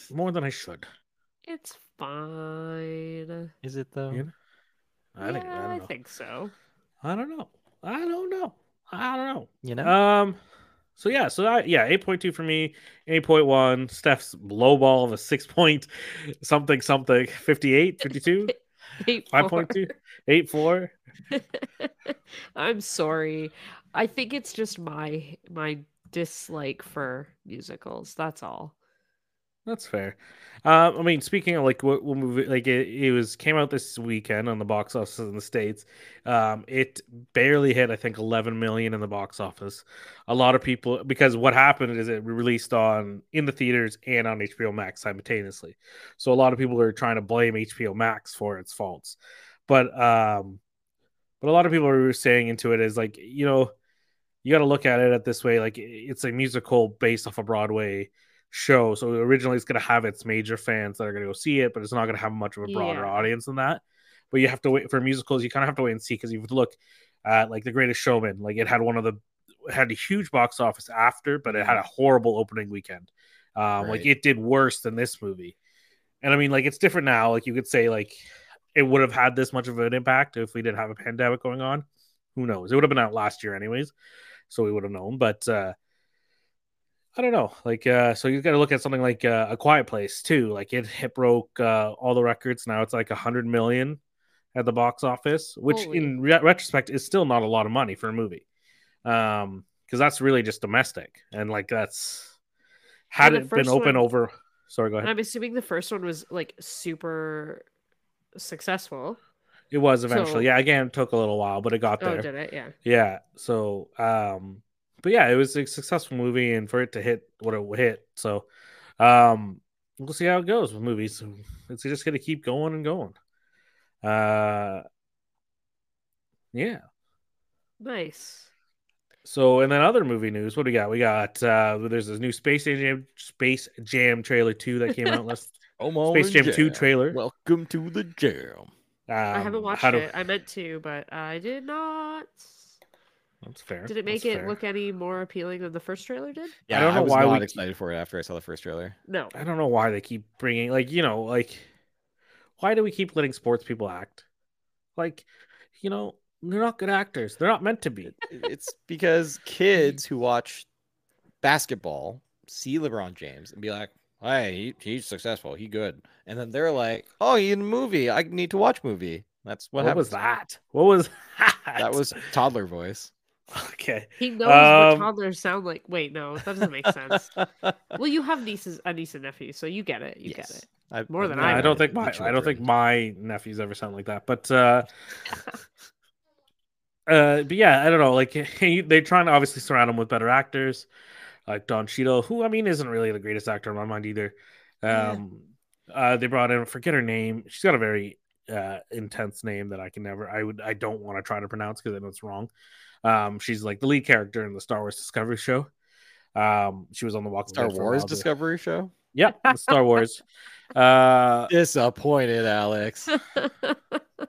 more than I should. It's fine. Is it though? Yeah. I think so. I don't know. You know. So yeah. So 8.2 for me. 8.1. Steph's low ball of a 6 point something. 58. 52. 5.2. 8.4. I'm sorry. I think it's just my dislike for musicals. That's all. That's fair. I mean, speaking of like what movie, like it was came out this weekend on the box office in the States. It barely hit, I think, 11 million in the box office. A lot of people, because what happened is it released in the theaters and on HBO Max simultaneously. So a lot of people are trying to blame HBO Max for its faults, but a lot of people are saying into it is like, you know, you got to look at it this way, like it's a musical based off of Broadway show, so originally it's going to have its major fans that are going to go see it, but it's not going to have much of a broader audience than that. But you have to wait for musicals, you kind of have to wait and see, because you would look at like The Greatest Showman, like it had a huge box office after, but it had a horrible opening weekend. Like it did worse than this movie, and I mean, like it's different now, like you could say like it would have had this much of an impact if we didn't have a pandemic going on. Who knows, it would have been out last year anyways, so we would have known, but I don't know. Like, so you've got to look at something like A Quiet Place too. Like, it broke all the records. Now it's like 100 million at the box office, which in retrospect is still not a lot of money for a movie. Because that's really just domestic. And like, that's had it been open over. Sorry, go ahead. I'm assuming the first one was like super successful. It was eventually. Yeah, again, it took a little while, but it got there. Oh, did it? Yeah. Yeah. So, but yeah, it was a successful movie, and for it to hit what it hit, so we'll see how it goes with movies. It's just gonna keep going and going. Yeah. Nice. So, and then other movie news. What do we got? We got there's this new Space Jam trailer 2 that came out last. Space Jam 2 trailer. Welcome to the jam. I haven't watched it. I meant to, but I did not. That's fair. Did it make it look any more appealing than the first trailer did? Yeah, I don't know why I was not excited for it after I saw the first trailer. No, I don't know why they keep bringing, like, you know, like, why do we keep letting sports people act? Like, you know, they're not good actors. They're not meant to be. It's because kids who watch basketball see LeBron James and be like, hey, he's successful. He's good. And then they're like, oh, he's in a movie. I need to watch movie. That's what happened. What was that? What was that? That was toddler voice. Okay. He knows what toddlers sound like. Wait, no, that doesn't make sense. Well, you have a niece and nephew, so you get it. Get it. I don't think my nephews ever sound like that. But but yeah, I don't know. Like, they're trying to obviously surround him with better actors, like Don Cheadle, who I mean isn't really the greatest actor in my mind either. They brought in, forget her name. She's got a very intense name that I don't want to try to pronounce because I know it's wrong. She's like the lead character in the Star Wars Discovery show. She was on the Walking Star Wars Discovery show. Yeah, Star Wars. Disappointed, Alex.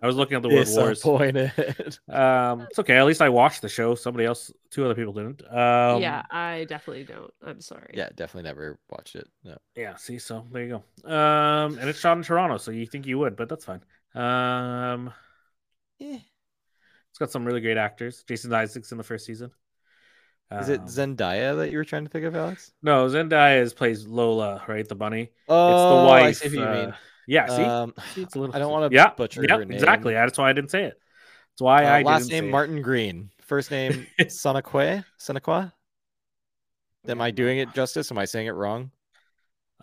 I was looking at the word wars. Disappointed. It's okay. At least I watched the show. Somebody else, 2 other people didn't. Yeah, I definitely don't. I'm sorry. Yeah, definitely never watched it. No. Yeah. See, so there you go. And it's shot in Toronto, so you think you would, but that's fine. Yeah. It's got some really great actors. Jason Isaacs in the first season. Is it Zendaya that you were trying to think of, Alex? No, Zendaya plays Lola, right? The bunny. Oh, it's the wife. I see what you mean. Yeah, see? It's a little... I don't want to butcher her name. Exactly. That's why I didn't say it. That's why I didn't say it. Last name, Martin Green. First name, Sonaque. Sonaque? Am I doing it justice? Am I saying it wrong?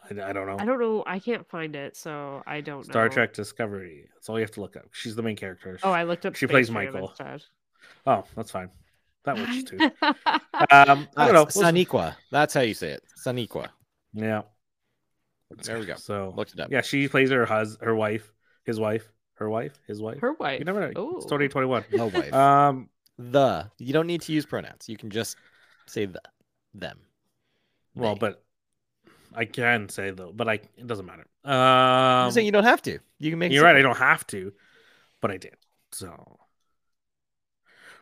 I don't know. I don't know. I can't find it, so I don't know. Star Trek Discovery. That's all you have to look up. She's the main character. Oh, I looked up. She plays Michael. Oh, that's fine. That works too. I don't know. Sonaque. That's how you say it. Sonaque. Yeah. There we go. So looked it up. Yeah, she plays her wife. You never know. It's 2021. No wife. The. You don't need to use pronouns. You can just say the, them. Well, but. I can say though, but it doesn't matter. I'm saying you don't have to. You can make. You're right. I don't have to, but I did. So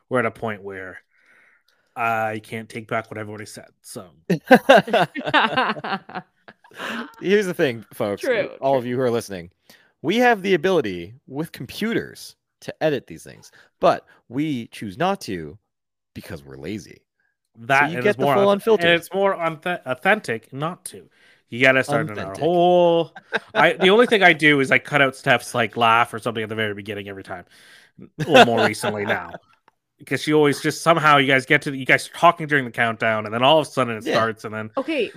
we're at a point where I can't take back what I've already said. So here's the thing, folks. All of you who are listening, we have the ability with computers to edit these things, but we choose not to because we're lazy. That so you get the full unfiltered, and it's more authentic not to. You gotta start another whole. The only thing I do is I cut out Steph's like laugh or something at the very beginning every time, or more recently now, because she always just somehow you guys are talking during the countdown, and then all of a sudden it starts, and then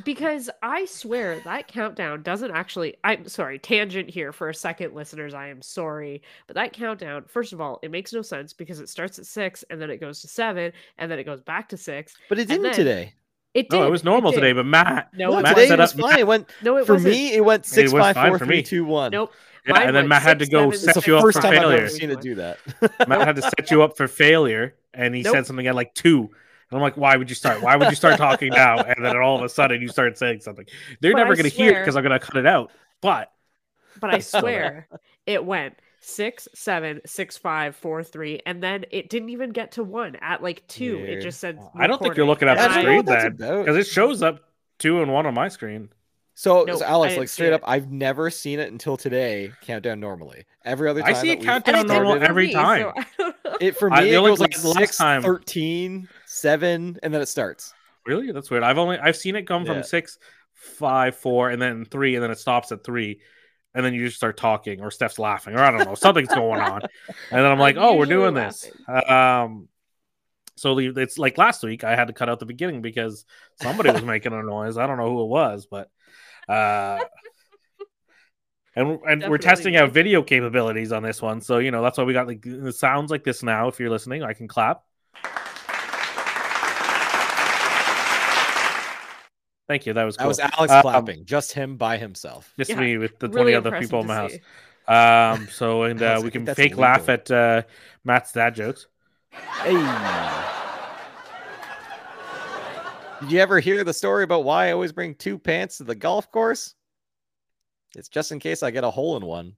because I swear that countdown doesn't actually. I'm sorry, tangent here for a second, listeners. I am sorry, but that countdown, first of all, it makes no sense because it starts at 6 and then it goes to 7 and then it goes back to 6. But it didn't today. It did. No, it was normal today. But Matt, today it was fine. It went for me. It went 6, 5, 4, 3, 2, 1. Nope. Yeah, and then Matt had to go set you up for failure. I've never seen it do that. Matt had to set you up for failure, and he said something at like 2. And I'm like, why would you start? Why would you start talking now? And then all of a sudden, you start saying something. They're never going to hear it because I'm going to cut it out. But I swear, it went 6, 7, 6, 5, 4, 3, and then it didn't even get to 1. At like 2, it just said. Recording. I don't think you're looking up the screen then, because it shows up 2 and 1 on my screen. So, Alex, like straight up, I've never seen it until today. Countdown normally. Every other time I see it countdown normal every time. So it for me it was like 6, 13, 7, and then it starts. Really? That's weird. I've seen it come from 6, 5, 4, and then 3, and then it stops at 3. And then you just start talking, or Steph's laughing, or I don't know, something's going on. And then I'm like, oh, we're doing this. So it's like last week, I had to cut out the beginning because somebody was making a noise. I don't know who it was, but and we're testing out video capabilities on this one. So, you know, that's why we got like sounds like this now. If you're listening, I can clap. Thank you. That was cool. That was Alex clapping. Just him by himself. Just me with the 20 other people in my house. So, and we can fake illegal. Laugh at Matt's dad jokes. Hey. Did you ever hear the story about why I always bring two pants to the golf course? It's just in case I get a hole in one.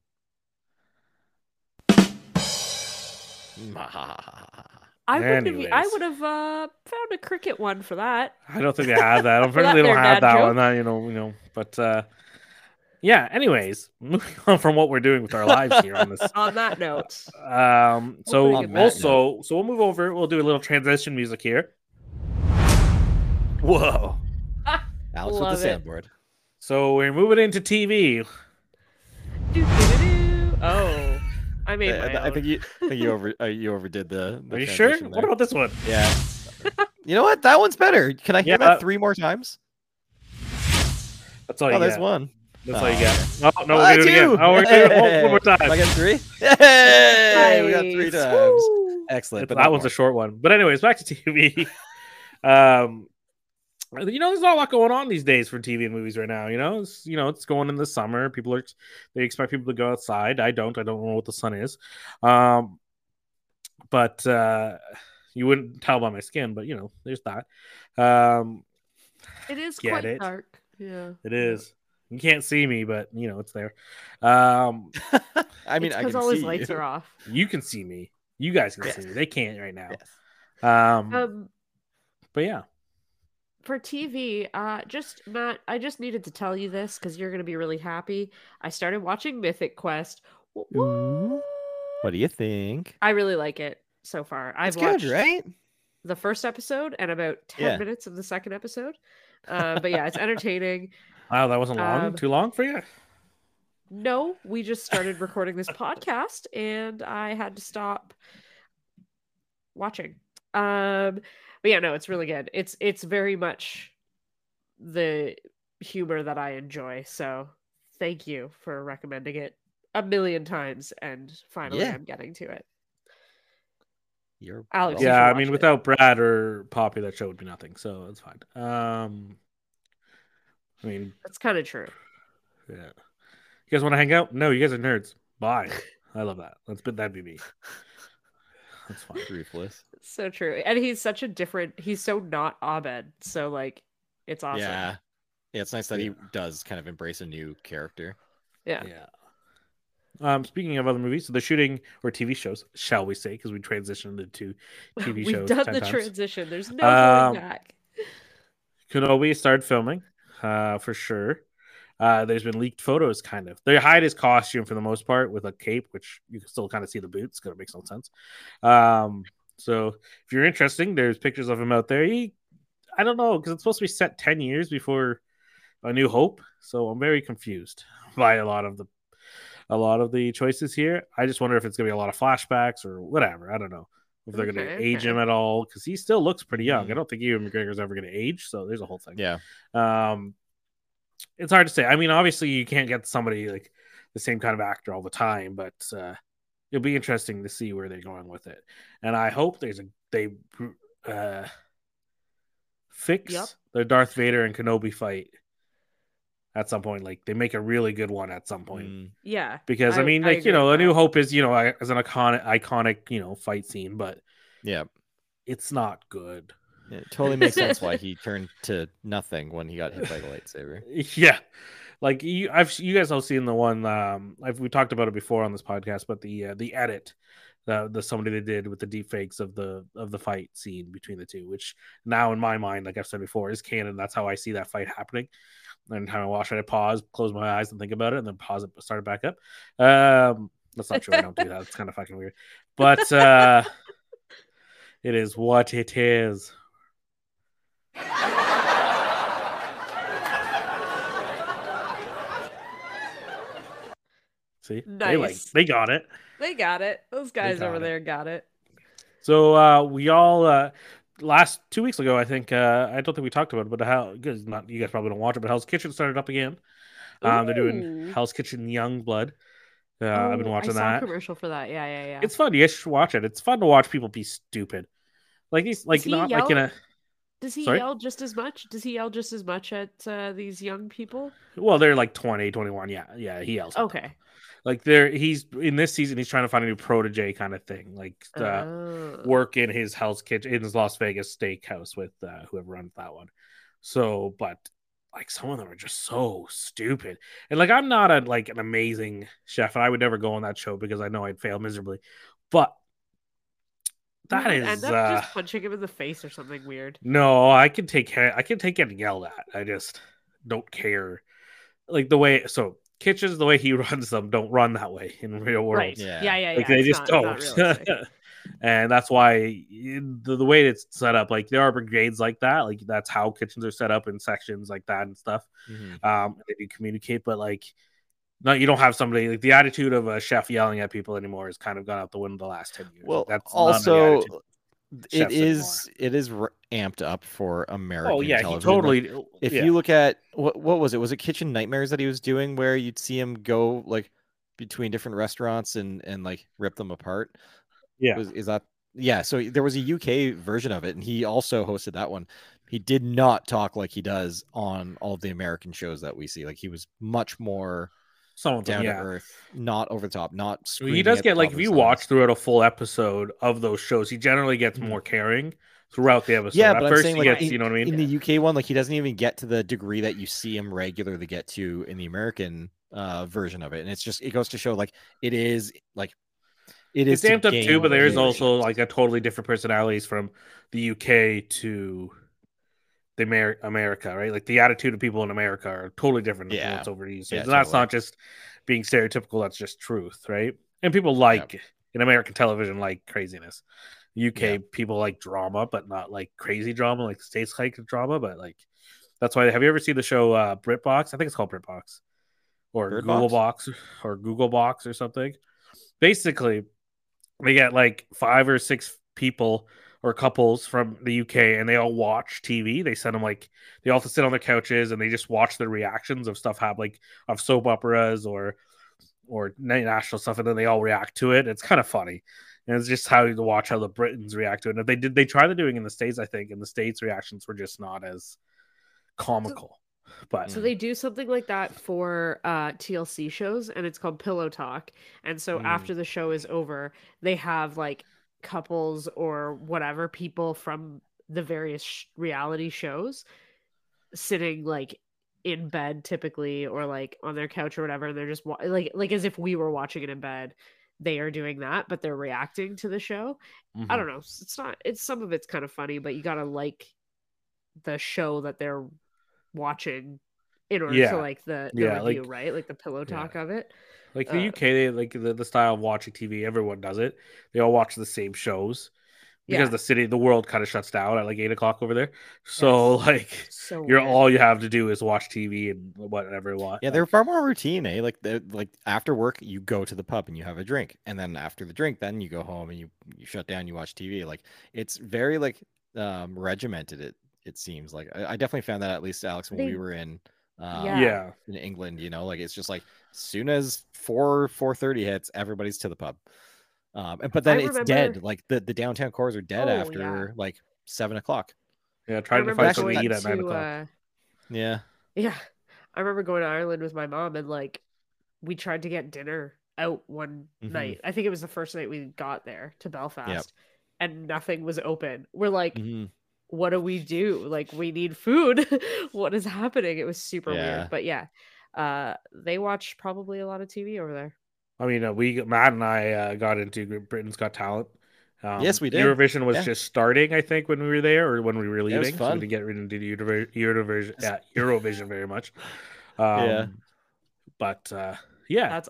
I would have found a cricket one for that. I don't think they have that. I'm pretty sure they don't have that joke. One. That, you know. But yeah. Anyways, moving on from what we're doing with our lives here on this. On that note. So we'll move over. We'll do a little transition music here. Whoa! Alex with the soundboard. So we're moving into TV. Oh. I made my own. I think you overdid the. Are you sure? There. What about this one? Yeah. You know what? That one's better. Can I hear that 3 more times? That's all you got. Oh, there's one. That's all you got. Oh, no, we'll do it again. Oh, we're doing it one more time. I got 3? Hey, we got 3 times. Woo. Excellent. But that one's a short one. But anyways, back to TV. You know, there's not a lot going on these days for TV and movies right now. It's going in the summer. They expect people to go outside. I don't know what the sun is. But you wouldn't tell by my skin, but there's that. It is quite dark. Yeah, it is. You can't see me, but it's there. I mean, because all his lights are off. You can see me. You guys can see me. They can't right now. Yes. But yeah. For TV, Matt, I just needed to tell you this because you're going to be really happy. I started watching Mythic Quest. Ooh, what do you think? I really like it so far. It's watched good, right? The first episode and about 10 minutes of the second episode. But yeah, it's entertaining. Wow, that wasn't long? Too long for you? No, we just started recording this podcast and I had to stop watching. But yeah, no, it's really good. It's very much the humor that I enjoy. So thank you for recommending it 1 million times. And finally, I'm getting to it. You're Alex. Yeah, I mean, without Brad or Poppy, that show would be nothing. So it's fine. I mean, that's kind of true. Yeah. You guys want to hang out? No, you guys are nerds. Bye. I love that. That'd be me. That's fine. Ruthless. So true. And he's such a different... He's so not Abed. So, like, it's awesome. Yeah, it's nice that he does kind of embrace a new character. Yeah. Speaking of other movies, so they're shooting... Or TV shows, shall we say, because we transitioned into TV shows. We've done the transition. There's no going back. Kenobi started filming, for sure. There's been leaked photos, kind of. They hide his costume for the most part with a cape, which you can still kind of see the boots because it makes no sense. So if you're interested, there's pictures of him out there. I don't know, because it's supposed to be set 10 years before A New Hope. So I'm very confused by a lot of the choices here. I just wonder if it's going to be a lot of flashbacks or whatever. I don't know if they're going to age him at all, because he still looks pretty young. I don't think Ewan McGregor's ever going to age. So there's a whole thing. Yeah. It's hard to say. I mean, obviously, you can't get somebody like the same kind of actor all the time, but it'll be interesting to see where they're going with it. And I hope they fix their Darth Vader and Kenobi fight at some point. Like, they make a really good one at some point. Yeah. Because, I mean, A New Hope is, as an iconic, fight scene, but it's not good. It totally makes sense why he turned to nothing when he got hit by the lightsaber. Yeah, like you guys all seen the one. We talked about it before on this podcast, but the edit, the somebody they did with the deepfakes of the fight scene between the two, which now in my mind, like I've said before, is canon. That's how I see that fight happening. And how I watch it, I pause, close my eyes, and think about it, and then pause it, start it back up. That's not true. I don't do that. It's kind of fucking weird, but it is what it is. See, nice. They got it. They got it. Those guys over there got it. So we all last 2 weeks ago, I think I don't think we talked about it, but how not you guys probably don't watch it, but Hell's Kitchen started up again. They're doing Hell's Kitchen Youngblood. I've been watching I saw a commercial for that. Yeah. It's fun. You should watch it. It's fun to watch people be stupid. Like these, like not yell? Like in a. Does he yell just as much? Does he yell just as much at these young people? Well, they're like 20, 21. Yeah. He yells. Okay. Like he's in this season. He's trying to find a new protege kind of thing. Like work in his Hell's Kitchen, in his Las Vegas steakhouse with whoever runs that one. So, but. Like some of them are just so stupid, and like I'm not an amazing chef, and I would never go on that show because I know I'd fail miserably. But that is end up just punching him in the face or something weird. No, I can take getting yelled at. I just don't care. Like the way kitchens, the way he runs them, don't run that way in real world. Right. Yeah. Like, they just don't. And that's why the way it's set up, like there are brigades like that, like that's how kitchens are set up in sections like that and stuff. Mm-hmm. They do communicate, but like, no, you don't have somebody like the attitude of a chef yelling at people anymore has kind of gone out the window the last 10 years. Well, that's also it is amped up for American. Oh yeah, television. Totally. Like, if you look at what was it? Was it Kitchen Nightmares that he was doing where you'd see him go like between different restaurants and like rip them apart? Yeah, so there was a UK version of it, and he also hosted that one. He did not talk like he does on all of the American shows that we see. Like he was much more down to earth, not over the top, not screaming. He does get like if you watch throughout a full episode of those shows, he generally gets more caring throughout the episode. Yeah, but I'm saying like you know what I mean. In the UK one, like he doesn't even get to the degree that you see him regularly get to in the American version of it, and it's just it goes to show like it is like. It's amped up too, but there is also like a totally different personalities from the UK to the America, right? Like the attitude of people in America are totally different than what's over these days. And that's not just being stereotypical, that's just truth, right? And people like in American television like craziness. UK people like drama, but not like crazy drama, like the States like drama, but like that's why have you ever seen the show BritBox? I think it's called BritBox or Google Box or something. Basically they get like 5 or 6 people or couples from the UK and they all watch TV. They send them like they all have to sit on their couches and they just watch their reactions of stuff happen, like of soap operas or national stuff, and then they all react to it. It's kind of funny. And it's just how you watch how the Britons react to it. And if they tried doing it in the States, I think, and the States reactions were just not as comical. So they do something like that for TLC shows, and it's called Pillow Talk. And so after the show is over, they have like couples or whatever people from the various reality shows sitting like in bed typically or like on their couch or whatever. And they're just like as if we were watching it in bed. They are doing that, but they're reacting to the show. Mm-hmm. I don't know. It's some of it's kind of funny, but you got to like the show that they're watching in order to like the review, like, right? Like the pillow talk of it. Like the UK, they like the style of watching TV, everyone does it. They all watch the same shows because the world kind of shuts down at like 8 o'clock over there. So like you're weird. All you have to do is watch TV and whatever you want. Yeah, they're far more routine, eh? Like after work you go to the pub and you have a drink. And then after the drink, then you go home and you shut down, you watch TV. Like it's very like regimented. It seems like I definitely found that, at least Alex, when we were in England, you know, like it's just like as soon as 4:30 hits, everybody's to the pub. But then it's dead. Like the downtown cores are dead after like 7 o'clock. Yeah, trying to find something to eat at 9 o'clock. Yeah. I remember going to Ireland with my mom and like we tried to get dinner out one night. I think it was the first night we got there to Belfast, and nothing was open. We're like. Mm-hmm. What do we do? Like, we need food. What is happening? It was super weird. But they watch probably a lot of TV over there. I mean, Matt and I got into Britain's Got Talent. Yes, we did. Eurovision was just starting, I think, when we were there or when we were leaving. It was fun. So we didn't get into Eurovision very much. That's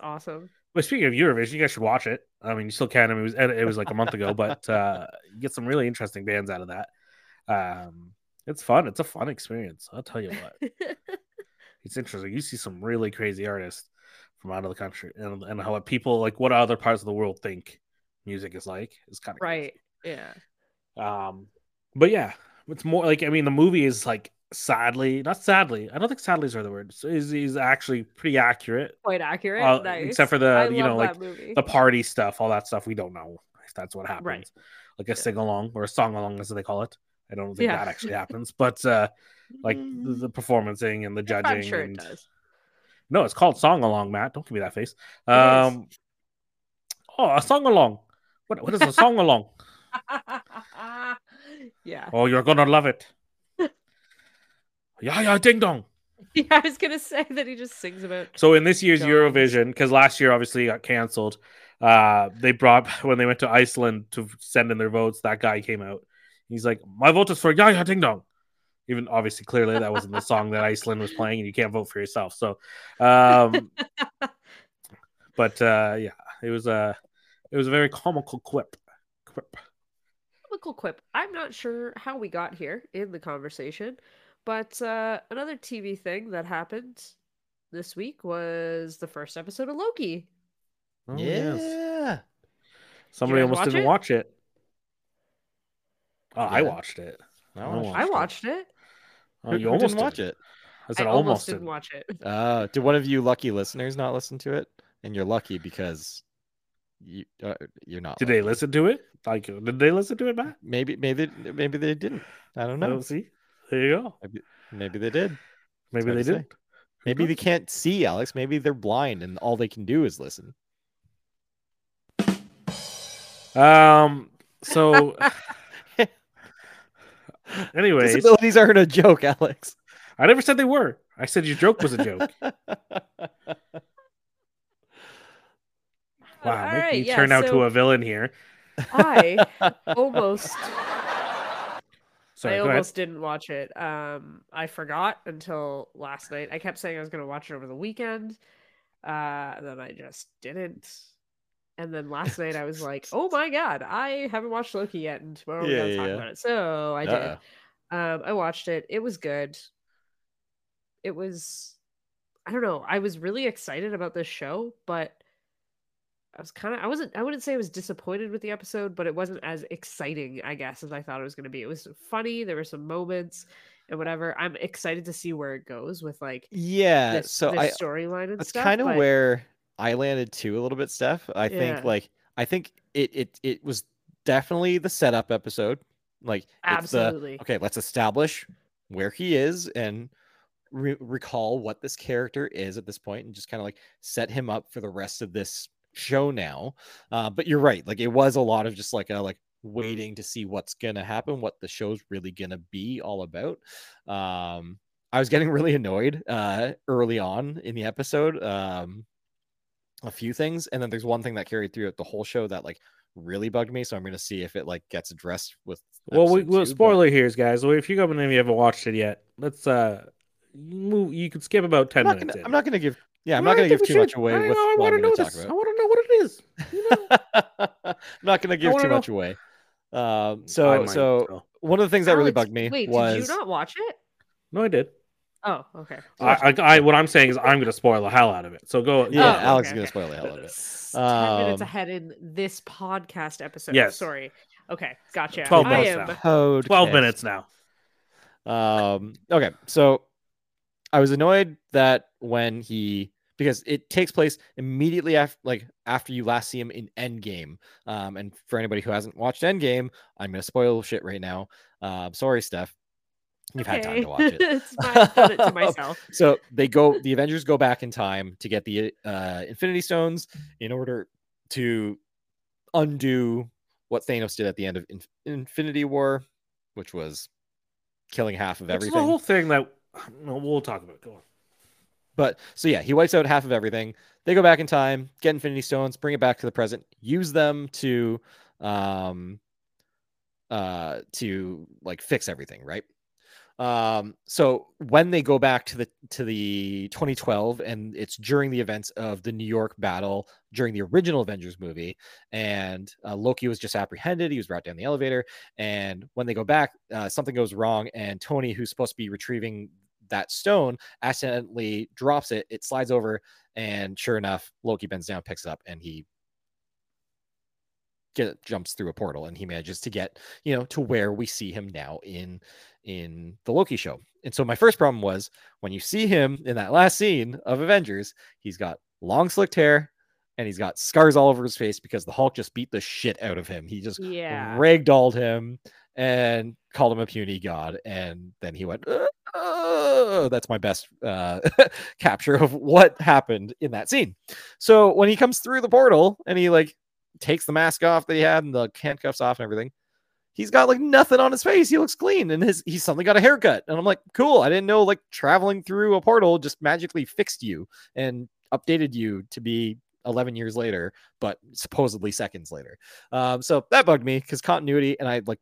awesome. But speaking of Eurovision, you guys should watch it. I mean, you still can. I mean, it was like a month ago, but you get some really interesting bands out of that. It's fun. It's a fun experience. I'll tell you what. It's interesting. You see some really crazy artists from out of the country, and how people, like, what other parts of the world think music is like is kind of right. Crazy. Yeah. But yeah, it's more like, I mean, the movie is like sadly, not sadly. I don't think sadly's are the word. Is actually pretty accurate. Quite accurate. Nice. Except for the the party stuff, all that stuff. We don't know if that's what happens. Right. Like a sing along or a song along, as they call it. I don't think that actually happens, but like the performancing and the judging. I'm sure it does. No, it's called song along, Matt. Don't give me that face. A song along. What is a song along? Yeah. Oh, you're gonna love it. Yeah, yeah, ding dong. Yeah, I was gonna say that he just sings about. So in this year's Eurovision, because last year obviously got canceled, they brought, when they went to Iceland to send in their votes, that guy came out. He's like, my vote is for yeah, yeah, ding dong. Even obviously, clearly that wasn't the song that Iceland was playing, and you can't vote for yourself. So, but yeah, it was a very comical quip. Comical quip. I'm not sure how we got here in the conversation. But another TV thing that happened this week was the first episode of Loki. Oh, yeah. Somebody almost didn't watch it. Oh, yeah. I watched it. I watched it. Oh, you almost didn't watch it. I said almost didn't watch it. Did one of you lucky listeners not listen to it? And you're lucky because you're not. Did they listen to it? Like, did they listen to it, Matt? Maybe they didn't. I don't know. We'll see. There you go. Maybe they did. Maybe they didn't. Maybe they can't see, Alex. Maybe they're blind and all they can do is listen. So anyways. Disabilities aren't a joke, Alex. I never said they were. I said your joke was a joke. Wow, you turn out to a villain here. I almost didn't watch it. I forgot until last night. I kept saying I was going to watch it over the weekend. And then I just didn't. And then last night I was like, oh my God, I haven't watched Loki yet. And tomorrow we're going to talk about it. So I did. I watched it. It was good. It was, I don't know. I was really excited about this show, but I wouldn't say I was disappointed with the episode, but it wasn't as exciting, I guess, as I thought it was going to be. It was funny. There were some moments and whatever. I'm excited to see where it goes with this storyline and stuff. That's kind of where I landed too a little bit, Steph. I think it was definitely the setup episode. Like, absolutely. Let's establish where he is and recall what this character is at this point and just kind of like set him up for the rest of this show now, but you're right, like it was a lot of just like waiting to see what's gonna happen, what the show's really gonna be all about. I was getting really annoyed early on in the episode, a few things, and then there's one thing that carried throughout the whole show that like really bugged me, so I'm gonna see if it like gets addressed with spoiler here, guys. If you haven't watched it yet, let's move. You could skip about 10 minutes. I'm not gonna give too much away. I want to know this. I want to know what it is. I'm not going to give too much away. So one of the things that really bugged me was... Did you not watch it? No, I did. Oh, okay. What I'm saying is I'm going to spoil the hell out of it. So go. Yeah, Alex is going to spoil the hell out of it. 10 minutes ahead in this podcast episode. Yes. Sorry. Okay, gotcha. 12 minutes now. 12 minutes now. Okay, so I was annoyed that when he... Because it takes place immediately after you last see him in Endgame. And for anybody who hasn't watched Endgame, I'm going to spoil shit right now. Sorry, Steph. You've had time to watch it. I've done it to myself. So the Avengers go back in time to get the Infinity Stones in order to undo what Thanos did at the end of Infinity War, which was killing half of everything. It's the whole thing that we'll talk about. Go on. But so yeah, he wipes out half of everything. They go back in time, get Infinity Stones, bring it back to the present, use them to like fix everything, right? So when they go back to the 2012, and it's during the events of the New York battle during the original Avengers movie, and Loki was just apprehended. He was brought down the elevator, and when they go back, something goes wrong, and Tony, who's supposed to be retrieving that stone, accidentally drops it. It slides over And sure enough, Loki bends down, picks it up, and he jumps through a portal, and he manages to get, you know, to where we see him now in the Loki show. And so my first problem was when you see him in that last scene of Avengers, he's got long slicked hair and he's got scars all over his face because the Hulk just beat the shit out of him. He just ragdolled him and called him a puny god. And then he went, that's my best capture of what happened in that scene. So when he comes through the portal and he like takes the mask off that he had and the handcuffs off and everything, he's got like nothing on his face. He looks clean, and he's suddenly got a haircut. And I'm like, cool. I didn't know like traveling through a portal just magically fixed you and updated you to be 11 years later, but supposedly seconds later. So that bugged me because continuity, and I like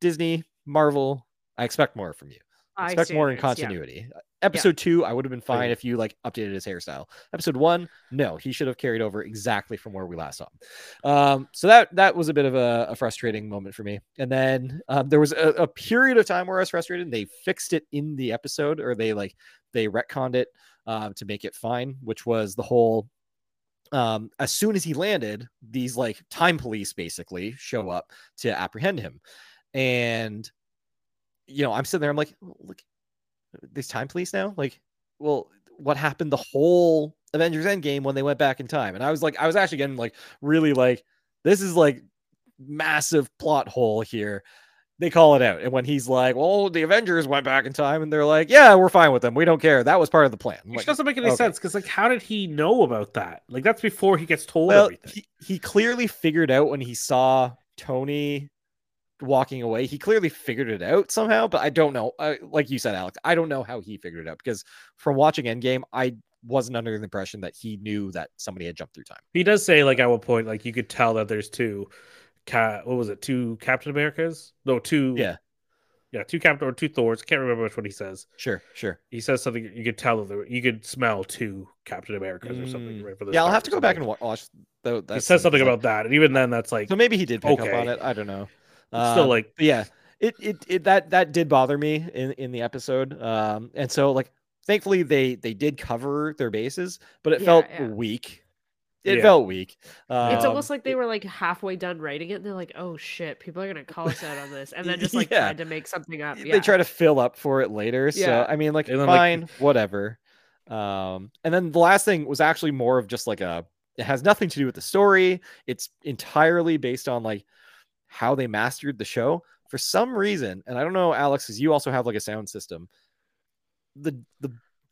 Disney, Marvel, I expect more from you. I expect more in continuity. Yeah. Episode 2, I would have been fine if you like updated his hairstyle. Episode 1, no, he should have carried over exactly from where we last saw him. So that was a bit of a frustrating moment for me. And then there was a period of time where I was frustrated. They fixed it in the episode, or they retconned it to make it fine, which was the whole as soon as he landed, these like time police basically show up to apprehend him. And you know, I'm sitting there, I'm like, look, there's time police now? Like, well, what happened the whole Avengers Endgame when they went back in time? And I was actually getting like really like, this is like massive plot hole here. They call it out. And when he's like, well, the Avengers went back in time, and they're like, yeah, we're fine with them. We don't care. That was part of the plan. Which like, doesn't make any sense. Cause like, how did he know about that? Like that's before he gets told everything. He clearly figured out when he saw Tony walking away. He clearly figured it out somehow, but I don't know. Like you said, Alex, I don't know how he figured it out, because from watching Endgame, I wasn't under the impression that he knew that somebody had jumped through time. He does say like at one point, like you could tell that there's two Captain Americas? No, two. Yeah, two Captain or two Thors. Can't remember which one he says. Sure. He says something you could tell that you could smell two Captain Americas or something. Right, for this I'll have to go back and watch. He says something about that, and even then, that's like, so maybe he did pick up on it. I don't know. It's still like, it that did bother me in the episode. And so like, thankfully they did cover their bases, but it felt weak. It felt weak. It's almost like they were like halfway done writing it, and they're like, oh shit, people are going to call us out on this. And then just like tried to make something up. Yeah. They try to fill up for it later. Yeah. So I mean, like, then, fine, like, whatever. And then the last thing was actually more of just like it has nothing to do with the story. It's entirely based on like how they mastered the show for some reason. And I don't know, Alex, because you also have like a sound system. The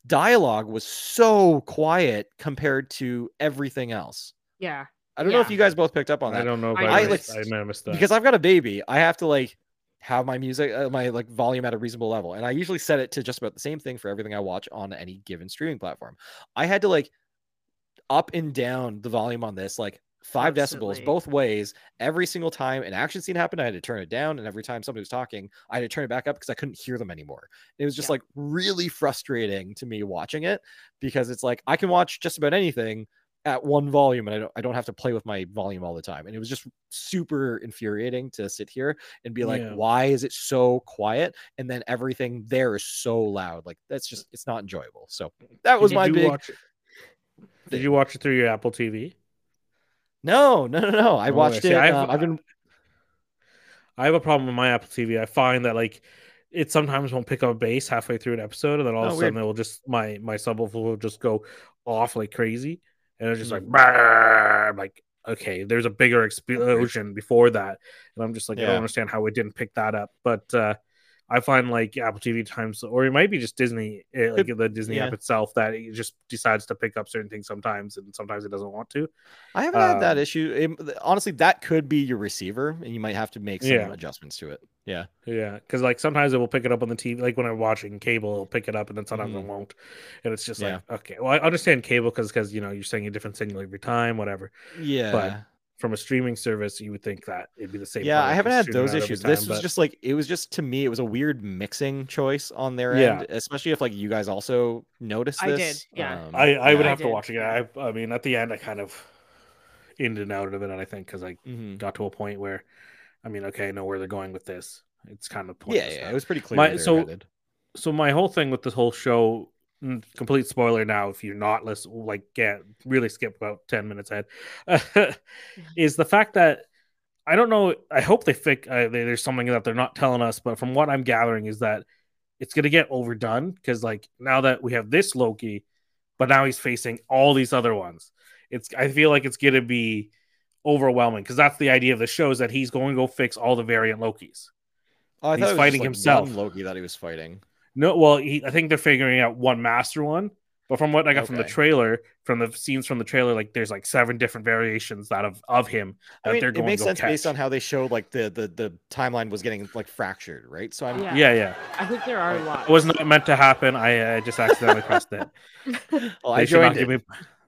dialogue was so quiet compared to everything else. Yeah. I don't know if you guys both picked up on that. I don't know. I missed that. Because I've got a baby. I have to like have my music, my like volume at a reasonable level. And I usually set it to just about the same thing for everything I watch on any given streaming platform. I had to like up and down the volume on this, like 5 decibels both ways. Every single time an action scene happened, I had to turn it down, and every time somebody was talking, I had to turn it back up because I couldn't hear them anymore. It was just like really frustrating to me watching it, because it's like I can watch just about anything at one volume, and I don't have to play with my volume all the time. And it was just super infuriating to sit here and be like, why is it so quiet? And then everything there is so loud. Like that's just, it's not enjoyable. So that was my big. Did you watch it through your Apple TV? No. I watched it. I have a problem with my Apple TV. I find that like it sometimes won't pick up a bass halfway through an episode, and then all of a sudden it will just my subwoofer will just go off like crazy, and it's just like I'm like, okay, there's a bigger explosion before that, and I'm just like, I don't understand how it didn't pick that up. But I find like Apple TV times, or it might be just Disney, like the Disney app itself, that it just decides to pick up certain things sometimes, and sometimes it doesn't want to. I haven't had that issue. Honestly, that could be your receiver, and you might have to make some adjustments to it. Yeah. Because like sometimes it will pick it up on the TV. Like when I'm watching cable, it'll pick it up, and then sometimes it won't. And it's just like, okay, well, I understand cable because you know you're saying a different signal every time, whatever. Yeah. But from a streaming service, you would think that it'd be the same. Yeah, I haven't had those issues. This was just like, it was just, to me, it was a weird mixing choice on their end, especially if like you guys also noticed this. I did, yeah. I would have to watch it. I mean, at the end, I kind of in and out of it, and I think because I got to a point where, I mean, okay, I know where they're going with this. It's kind of pointless. Yeah, it was pretty clear. So my whole thing with this whole show complete spoiler now if you're not listening, like, get really skip about 10 minutes ahead, is the fact that I don't know. I hope they fix. There's something that they're not telling us, but from what I'm gathering is that it's going to get overdone because, like, now that we have this Loki, but now he's facing all these other ones. I feel like it's going to be overwhelming because that's the idea of the show, is that he's going to go fix all the variant Lokis. Oh, I thought he's fighting himself. Loki that he was fighting. No, well, I think they're figuring out one master one. But from what I got from the trailer, from the scenes from the trailer, like there's like 7 different variations that of him that they're going to go catch. It makes sense based on how they showed like the timeline was getting like fractured, right? So I'm yeah. I think there are a lot. It was not meant to happen. I just accidentally pressed it. Well, I joined it.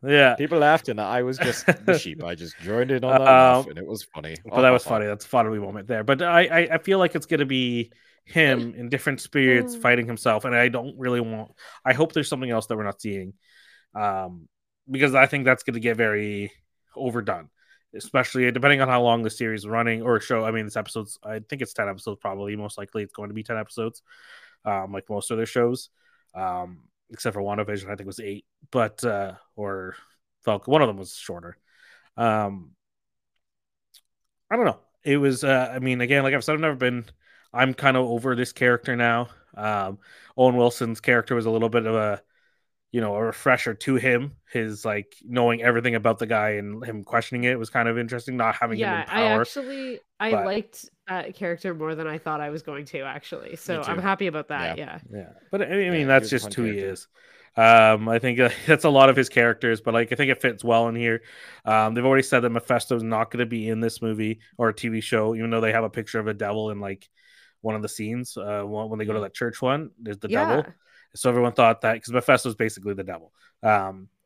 Yeah, people laughed and I was just the sheep. I just joined in on that laugh and it was funny. But that was funny. That's a funny moment there. But I feel like it's gonna be him in different spirits fighting himself, and I don't really want. I hope there's something else that we're not seeing, because I think that's going to get very overdone, especially depending on how long the series is running or show. I mean, this episode's, I think it's 10 episodes, probably. Most likely, it's going to be 10 episodes, like most of their shows, except for WandaVision, I think it was 8, but or Falcon, one of them was shorter. I don't know. It was. I mean, again, like I've said, I've never been. I'm kind of over this character now. Owen Wilson's character was a little bit of a refresher to him. His like knowing everything about the guy and him questioning it was kind of interesting. Not having him in power. I liked that character more than I thought I was going to actually. So I'm happy about that. Yeah. But I mean, that's just who he is. I think that's a lot of his characters, but like I think it fits well in here. They've already said that Mephisto's not going to be in this movie or TV show, even though they have a picture of a devil and like. One of the scenes when they go to that church one, there's the devil. So everyone thought that because Mephisto is basically the devil.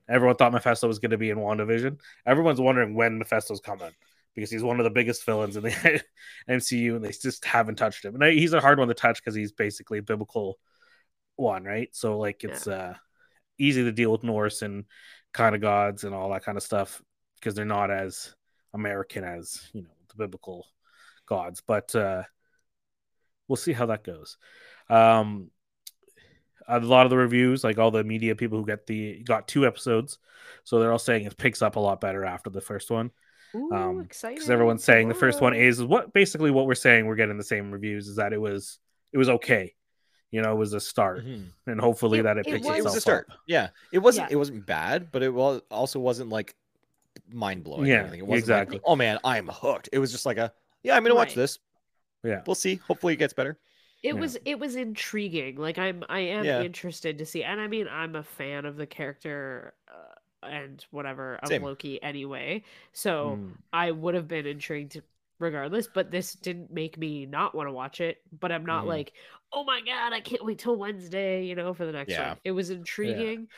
Everyone thought Mephisto was going to be in WandaVision. Everyone's wondering when Mephisto's coming because he's one of the biggest villains in the MCU and they just haven't touched him. And he's a hard one to touch because he's basically a biblical one, right? So like it's easy to deal with Norse and kind of gods and all that kind of stuff because they're not as American as the biblical gods, but. We'll see how that goes. A lot of the reviews, like all the media people who got 2 episodes, so they're all saying it picks up a lot better after the first one. Ooh, exciting! Because everyone's saying the first one is what we're saying. We're getting the same reviews is that it was okay. It was a start, and hopefully it picks itself up. It was a start. Up. Yeah, it wasn't. Yeah. It wasn't bad, but it also wasn't like mind blowing. Yeah, it wasn't exactly. Like, oh man, I'm hooked. It was just like I'm gonna watch this. Yeah, we'll see. Hopefully, it gets better. It was intriguing. Like I am interested to see. And I mean, I'm a fan of the character and whatever of Loki anyway. So I would have been intrigued regardless. But this didn't make me not want to watch it. But I'm not like, oh my god, I can't wait till Wednesday. For the next one. It was intriguing.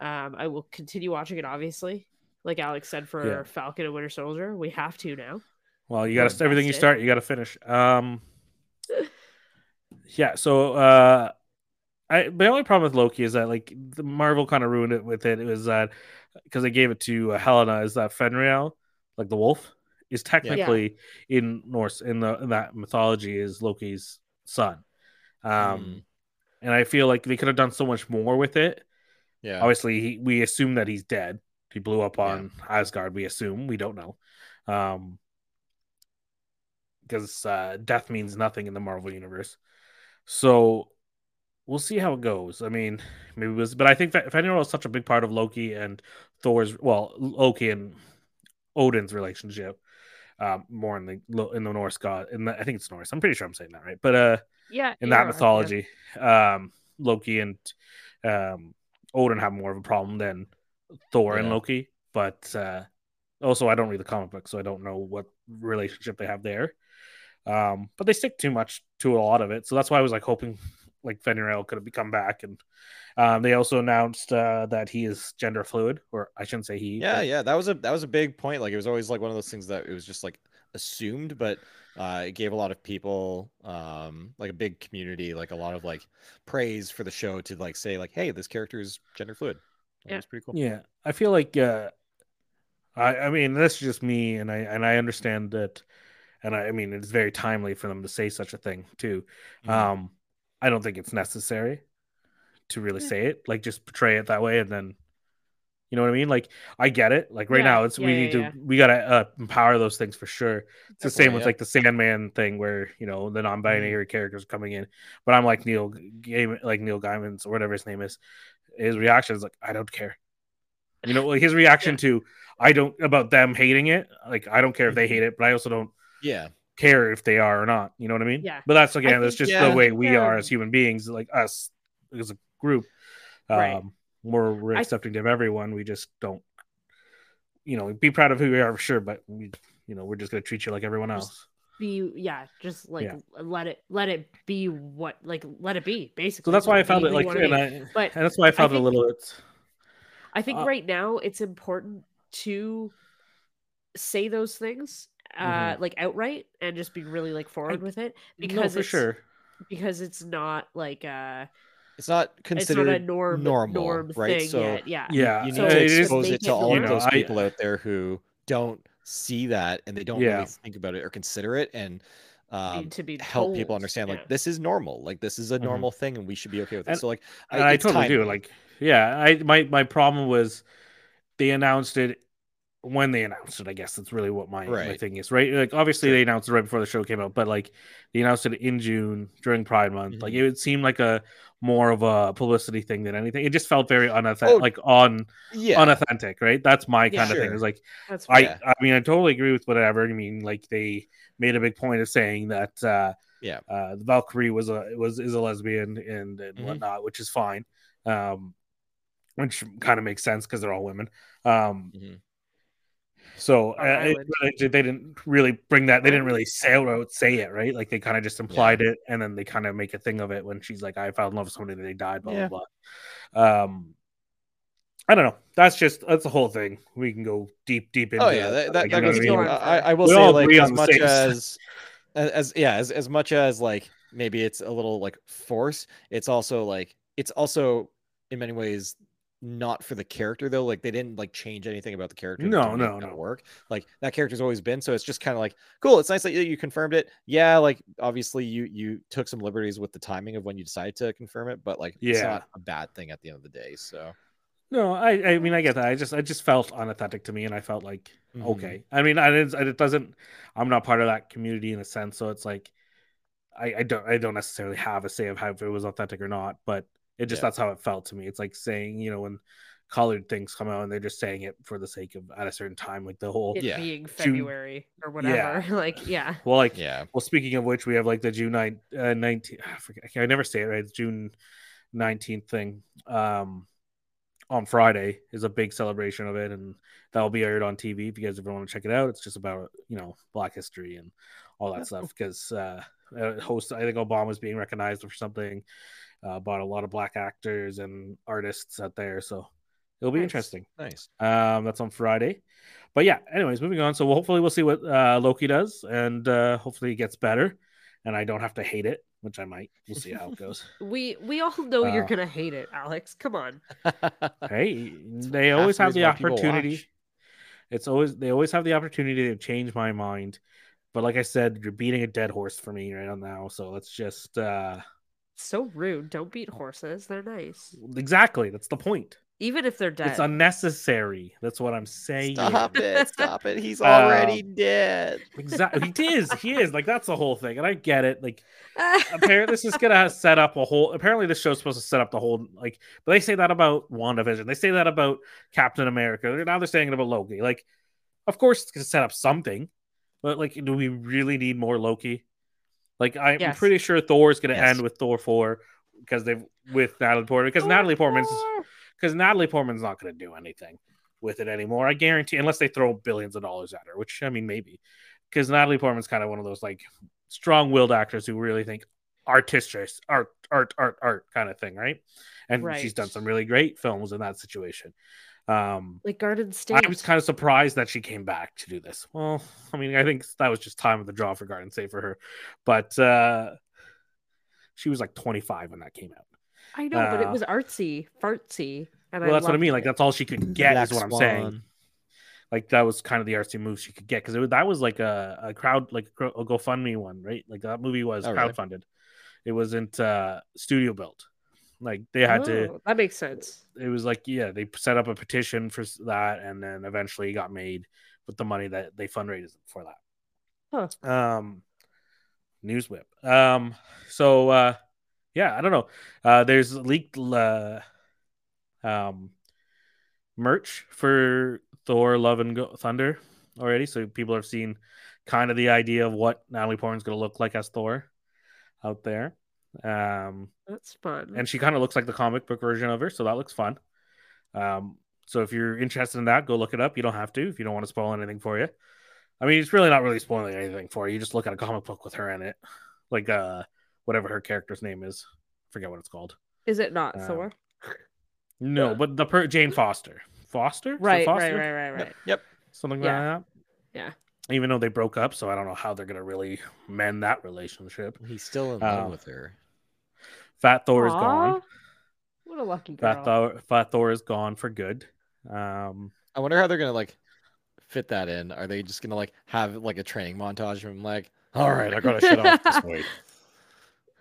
Yeah. I will continue watching it. Obviously, like Alex said for Falcon and Winter Soldier, we have to now. Well, you got to everything you start, you got to finish. So, the only problem with Loki is that like the Marvel kind of ruined it with it. It was that because they gave it to Helena, is that Fenrir, like the wolf, is technically in Norse in that mythology is Loki's son. And I feel like they could have done so much more with it. Yeah, obviously we assume that he's dead. He blew up on Asgard. We assume, we don't know. Because death means nothing in the Marvel universe, so we'll see how it goes. I mean, maybe it was, but I think Fenrir is such a big part of Loki and Loki and Odin's relationship, more in the Norse god. I think it's Norse. I'm pretty sure I'm saying that right, but in that mythology, Loki and Odin have more of a problem than Thor and Loki. But also, I don't read the comic book, so I don't know what relationship they have there. But they stick too much to a lot of it, so that's why I was like hoping like Fenrir could have come back. And they also announced that he is gender fluid, or I shouldn't say he. That was a big point. Like it was always like one of those things that it was just like assumed, but it gave a lot of people like a big community like a lot of like praise for the show to like say like, hey, this character is gender fluid. That was pretty cool. Yeah, I feel like I mean that's just me, and I understand that. And I mean, it's very timely for them to say such a thing, too. I don't think it's necessary to really say it, like just portray it that way, and then, you know what I mean? Like, I get it. Like right now, it's we gotta empower those things for sure. It's the same with like the Sandman thing, where you know the non-binary characters coming in. But I'm like Neil Gaiman's or whatever his name is. His reaction is like, I don't care. You know, like his reaction to I don't about them hating it. Like, I don't care if they hate it, but I also don't care if they are or not. You know what I mean? Yeah. But that's again, that's just the way we are as human beings, like us as a group. Right. We're accepting of everyone. We just don't, you know, be proud of who we are for sure, but we, you know, we're just gonna treat you like everyone else. Let it be basically. So that's why I found it like, and that's why I found it a little bit. I think right now it's important to say those things, like outright, and just be really like forward with it, because because it's not like it's not considered it's not a normal, right? Thing you need to expose it to all of those people out there who don't see that, and they don't really think about it or consider it, and to be help people understand like this is normal, like this is a normal thing, and we should be okay with it. So like, I totally do. Like, my problem was they announced it when they announced it. I guess that's really what my thing is, right? Like, obviously they announced it right before the show came out, but like they announced it in June during Pride Month. Like, it would seem like a more of a publicity thing than anything. It just felt very unauthentic, unauthentic, right? That's my kind of thing. It's like, I mean, I totally agree with whatever. I mean, like, they made a big point of saying that Valkyrie is a lesbian and whatnot, which is fine. Which kind of makes sense because they're all women. So they didn't really bring that. They didn't really say it, right? Like, they kind of just implied it, and then they kind of make a thing of it when she's like, I fell in love with somebody and they died, blah, blah, blah. I don't know. That's the whole thing. We can go deep into that goes deep. I will say, like, as much as like, maybe it's a little like forced, it's also in many ways not for the character, though. Like, they didn't like change anything about the character. No work. Like, that character's always been, so it's just kind of like, cool, it's nice that you confirmed it. Yeah, like, obviously you took some liberties with the timing of when you decided to confirm it, but like, it's not a bad thing at the end of the day. So no, I mean, I get that. I just felt unauthentic to me, and I felt like okay. I mean, I'm not part of that community in a sense, so it's like I don't necessarily have a say of how if it was authentic or not, but it just that's how it felt to me. It's like saying, you know, when colored things come out and they're just saying it for the sake of at a certain time, like the whole being February or whatever. Well, speaking of which, we have like the June 19th. I never say it right. It's June 19th thing. On Friday is a big celebration of it, and that'll be aired on TV if you guys ever want to check it out. It's just about, you know, Black history and all that stuff, because I think Obama's being recognized for something. Bought a lot of Black actors and artists out there, so it'll be interesting. Nice. That's on Friday, but yeah. Anyways, moving on. So hopefully we'll see what Loki does, and hopefully it gets better, and I don't have to hate it, which I might. We'll see how it goes. we all know you're gonna hate it, Alex. Come on. Hey, they always have the opportunity. They always have the opportunity to change my mind, but like I said, you're beating a dead horse for me right now. So let's just. So rude. Don't beat horses. They're nice. Exactly. That's the point. Even if they're dead. It's unnecessary. That's what I'm saying. Stop it. Stop it. He's already dead. Exactly. He is. Like, that's the whole thing. And I get it. Like, apparently this is going to set up a whole... Apparently this show's supposed to set up the whole... Like, but they say that about WandaVision. They say that about Captain America. Now they're saying it about Loki. Like, of course it's going to set up something. But, like, do we really need more Loki? Like, I'm pretty sure Thor is going to end with Thor 4 because Natalie Portman's not going to do anything with it anymore. I guarantee, unless they throw billions of dollars at her, which, I mean, maybe, because Natalie Portman's kind of one of those like strong-willed actors who really think art kind of thing, right? And she's done some really great films in that situation. Like Garden State. I was kind of surprised that she came back to do this. Well, I mean, I think that was just time of the draw for Garden State for her. But she was like 25 when that came out. I know, but it was fartsy. And well, that's what I mean. Like, that's all she could get is what I'm saying. Like, that was kind of the artsy move she could get. Because that was like a crowd, like a GoFundMe one, right? Like, that movie was crowdfunded. Really? It wasn't studio built. Like they had to. That makes sense. It was like, yeah, they set up a petition for that, and then eventually got made with the money that they fundraised for that. Huh. News whip. Yeah, I don't know. There's leaked merch for Thor: Love and Thunder already, so people have seen kind of the idea of what Natalie Portman's going to look like as Thor out there. That's fun. And she kind of looks like the comic book version of her, so that looks fun. So if you're interested in that, go look it up. You don't have to if you don't want to spoil anything for you. I mean, it's really not really spoiling anything for you. You just look at a comic book with her in it. Like whatever her character's name is. I forget what it's called. Is it not Thor? No, but the Jane Foster. Right. Yep. Something like that. Yeah. Even though they broke up, so I don't know how they're going to really mend that relationship. He's still in love with her. Fat Thor is gone. What a lucky girl. Fat Thor is gone for good. I wonder how they're going to like fit that in. Are they just going to like have like a training montage from like, all right, I got to shut off this weight.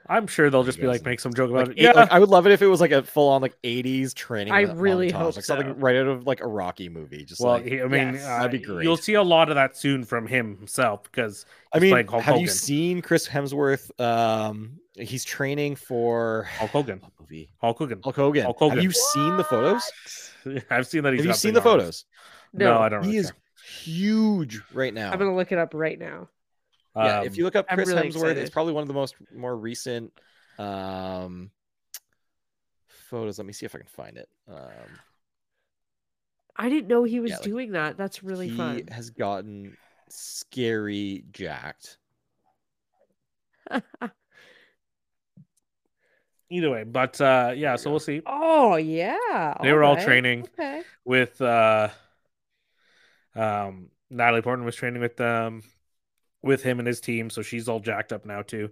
I'm sure they'll just be like, make some joke about it. Yeah, like, I would love it if it was like a full-on like '80s training. I really hope like, so. Something right out of like a Rocky movie. Just that'd be great. You'll see a lot of that soon from him himself because I mean, Hulk Hogan. You seen Chris Hemsworth? He's training for Hulk Hogan. What movie? Hulk Hogan. Have you seen the photos? I've seen that. Have you seen the photos? No, I don't. He is huge right now. I'm gonna look it up right now. Yeah, if you look up Chris Hemsworth, it's probably one of the more recent photos. Let me see if I can find it. I didn't know he was doing that. That's really fun. He has gotten scary jacked. Either way, but so we'll see. Oh, yeah. They were all training with Natalie Portman was training with him and his team, so she's all jacked up now too,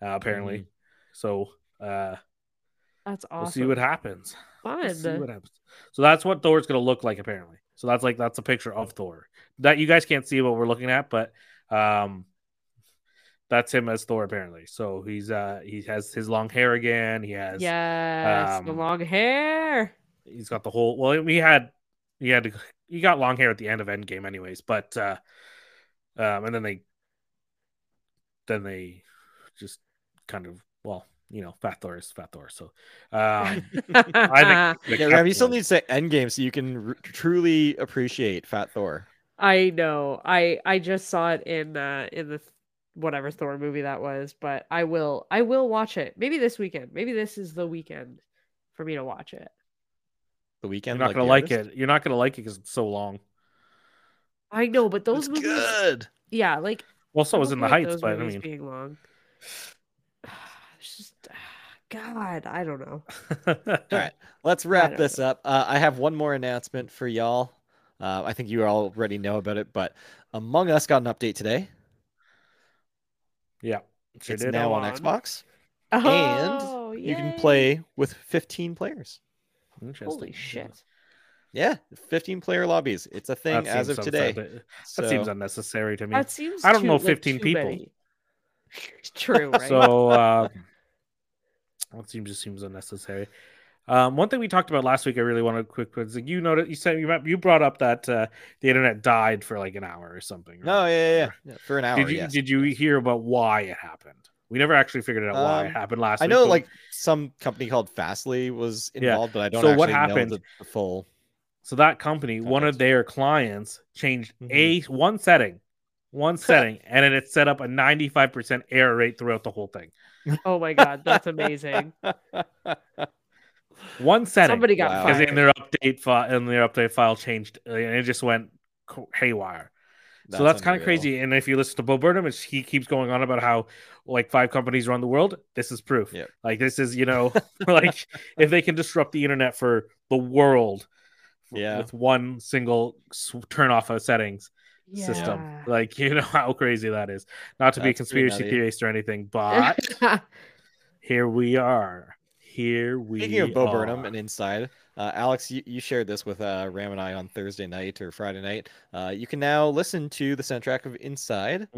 apparently. So that's awesome. We'll see what happens. We'll see what happens. So that's what Thor's gonna look like, apparently. So that's a picture of Thor that you guys can't see what we're looking at, but that's him as Thor, apparently. So he's he has his long hair again. He has the long hair. He's got the whole. Well, he got long hair at the end of Endgame, anyways. But and then they just kind of, well, you know, Fat Thor is Fat Thor. So I think you still need to say Endgame so you can truly appreciate Fat Thor. I know. I just saw it in the whatever Thor movie that was, but I will watch it. Maybe this weekend. Maybe this is the weekend for me to watch it. The weekend. You're not gonna like it. You're not gonna like it because it's so long. I know, but those movies. Good. Yeah, like. Well, so was In the Heights, but I mean, being long. It's just, God, I don't know. All right, let's wrap this up. I have one more announcement for y'all. I think you already know about it, but Among Us got an update today. Yeah, it's now on Xbox, and you can play with 15 players. Interesting. Holy shit. Yeah, 15-player lobbies. It's a thing as of today. That seems unnecessary to me. That seems I don't know 15 people. Many. True, right? So that seems unnecessary. One thing we talked about last week I really wanted to quick is like you brought up that the internet died for like an hour or something. Right? No, yeah. For an hour. Did you hear about why it happened? We never actually figured out why it happened last week. I know like some company called Fastly was involved, but I don't actually know the full. So that company, one of their clients, changed one setting, and it set up a 95% error rate throughout the whole thing. Oh my God, that's amazing! One setting. Somebody got fired. In their update file, changed, and it just went haywire. So that's kind of crazy. And if you listen to Bo Burnham, he keeps going on about how like 5 companies around the world. This is proof. Yep. Like this is like if they can disrupt the internet for the world. Yeah, with one single turn off of settings system, like how crazy that is. Not to be a conspiracy theorist or anything, but here we are. Speaking of Bo Burnham and Inside, Alex, you shared this with Ram and I on Thursday night or Friday night. You can now listen to the soundtrack of Inside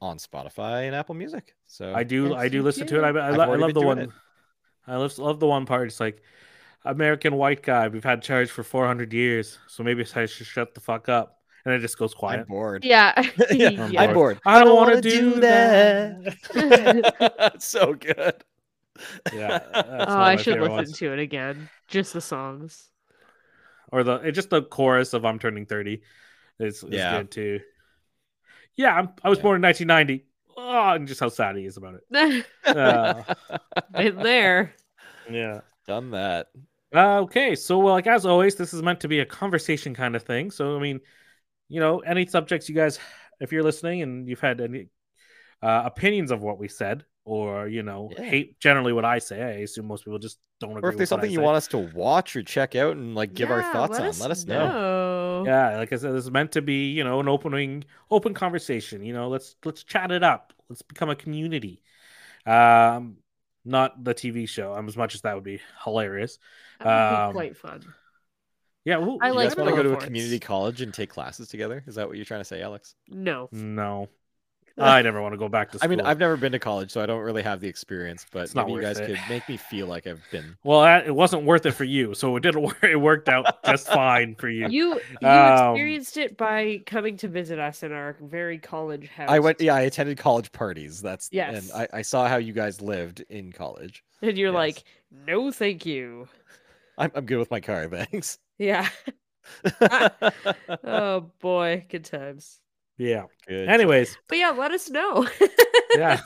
on Spotify and Apple Music. So I do listen to it. I love the one. I love the one part. It's like, American white guy, we've had charged for 400 years, so maybe I should shut the fuck up. And it just goes quiet. I'm bored. Yeah. I'm bored. I don't want to do that. It's so good. Yeah. Oh, I should listen to it again. Just the songs. Or the chorus of I'm Turning 30 is good too. Yeah, I was born in 1990. Oh, and just how sad he is about it. Been there. Yeah. Done that. Okay. So, like, as always, this is meant to be a conversation kind of thing. So, I mean, you know, any subjects you guys, if you're listening and you've had any opinions of what we said, or, you know, hate generally what I say, I assume most people just don't agree with what I say. Or if there's something you want us to watch or check out and, like, give our thoughts on, let us know. Yeah, like I said, this is meant to be, you know, an open conversation. You know, let's chat it up. Let's become a community. Not the TV show, as much as that would be hilarious. That would be quite fun. Yeah, well, I like. You guys want to go to a community college and take classes together? Is that what you're trying to say, Alex? No, I never want to go back to school. I mean, I've never been to college, so I don't really have the experience. But maybe you guys could make me feel like I've been. Well, it wasn't worth it for you, so it didn't work. It worked out just fine for you. You experienced it by coming to visit us in our very college house. I went. Yeah, I attended college parties. And I saw how you guys lived in college. And you're like, no, thank you. I'm good with my car, thanks. Yeah. Oh boy, good times. Yeah. Good. Anyways, but yeah, let us know. Yeah.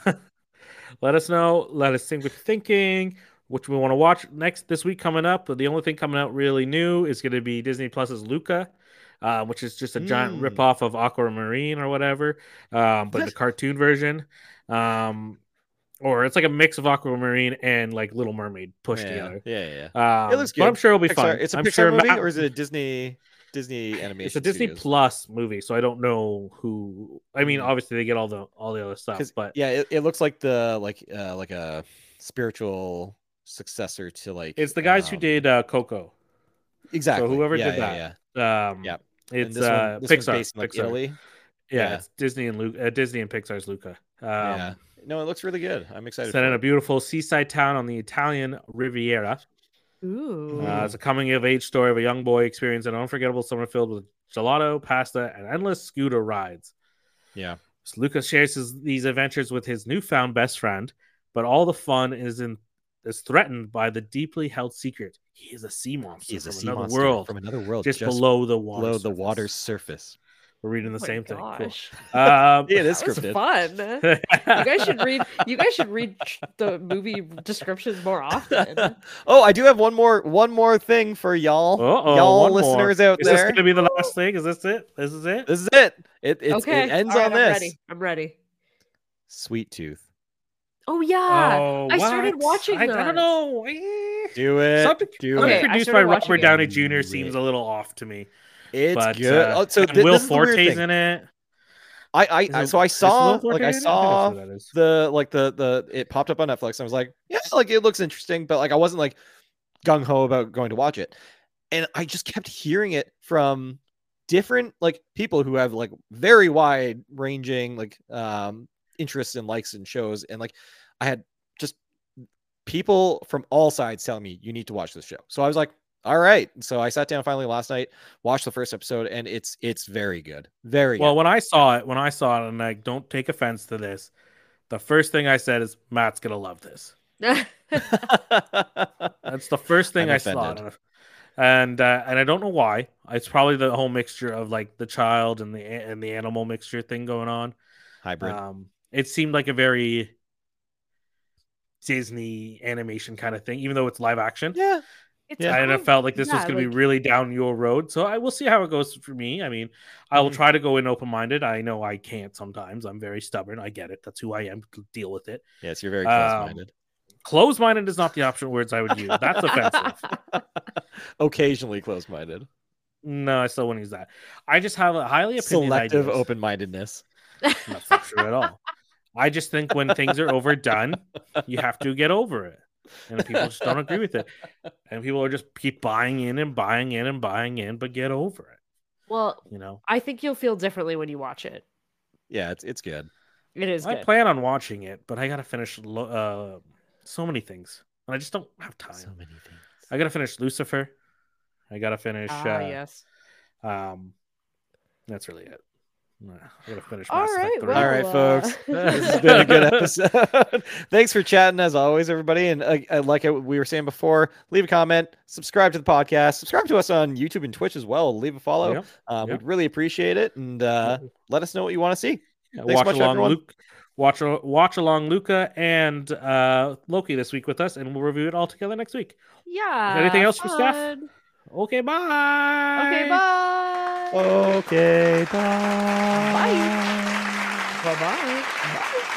Let us know. Let us think what you're thinking, which we want to watch this week coming up. But the only thing coming out really new is going to be Disney Plus's Luca, which is just a giant ripoff of Aquamarine or whatever, but the cartoon version. Or it's like a mix of Aquamarine and like Little Mermaid pushed together. Yeah, yeah. It looks good. But I'm sure it'll be fun. It's a Pixar movie, or is it a Disney animation? It's a Disney Plus movie, so I don't know who. I mean, obviously they get all the other stuff, but it looks like like a spiritual successor to like. It's the guys who did Coco. Exactly. So whoever did that. Yeah. Yeah. It's Pixar. Based in, like, Pixar. Italy. Yeah. It's Disney and Disney and Pixar's Luca. Yeah. No, it looks really good. I'm excited. Set in a beautiful seaside town on the Italian Riviera. Ooh. It's a coming-of-age story of a young boy experiencing an unforgettable summer filled with gelato, pasta, and endless scooter rides. Yeah. So Luca shares these adventures with his newfound best friend, but all the fun is threatened by the deeply held secret. He is a sea monster. He is a sea monster from another world, just below the water. Below the water's surface. We're reading the same thing. Cool. Yeah, it is scripted. Fun. You guys should read the movie descriptions more often. Oh, I do have one more thing for y'all. Y'all listeners out there. Is this going to be the last thing? Is this it? This is it? This is it. It ends on this. I'm ready. Sweet Tooth. Oh yeah. I started watching that. I don't know. Do it. Something produced by Robert Downey Jr. seems a little off to me. It's good. Will Forte's in it. I saw it popped up on Netflix. And I was like, yeah, like it looks interesting, but like I wasn't like gung ho about going to watch it. And I just kept hearing it from different like people who have like very wide ranging like interests and likes and shows. And like I had just people from all sides telling me you need to watch this show. So I was like, all right. So I sat down finally last night, watched the first episode, and it's very good. Very well. Good. When I saw it, and I don't take offense to this, the first thing I said is Matt's gonna love this. That's the first thing I saw, and I don't know why. It's probably the whole mixture of like the child and the animal mixture thing going on. Hybrid. It seemed like a very Disney animation kind of thing, even though it's live action. Yeah. I felt like this was going to be really down your road. So I will see how it goes for me. I mean, I will try to go in open-minded. I know I can't sometimes. I'm very stubborn. I get it. That's who I am. Deal with it. Yes, you're very close-minded. Close-minded is not the option words I would use. That's offensive. Occasionally close-minded. No, I still wouldn't use that. I just have a highly opinionated selective open-mindedness. That's not true at all. I just think when things are overdone, you have to get over it. And people just don't agree with it, and people are just keep buying in, but get over it. Well, you know, I think you'll feel differently when you watch it. Yeah, it's good. It is. I plan on watching it, but I gotta finish so many things. And I just don't have time. So many things. I gotta finish Lucifer. I gotta finish. Yes. That's really it. I'm gonna finish Mass Effect 3. Well, all right, folks. This has been a good episode. Thanks for chatting as always, everybody. And like we were saying before, leave a comment, subscribe to the podcast, subscribe to us on YouTube and Twitch as well. Leave a follow. Yeah. We'd really appreciate it, and let us know what you want to see. Watch along Luca and Loki this week with us, and we'll review it all together next week. Yeah. Is there anything else from Steph? Okay, bye. Okay, bye. Okay, bye. Bye. Bye-bye. Bye.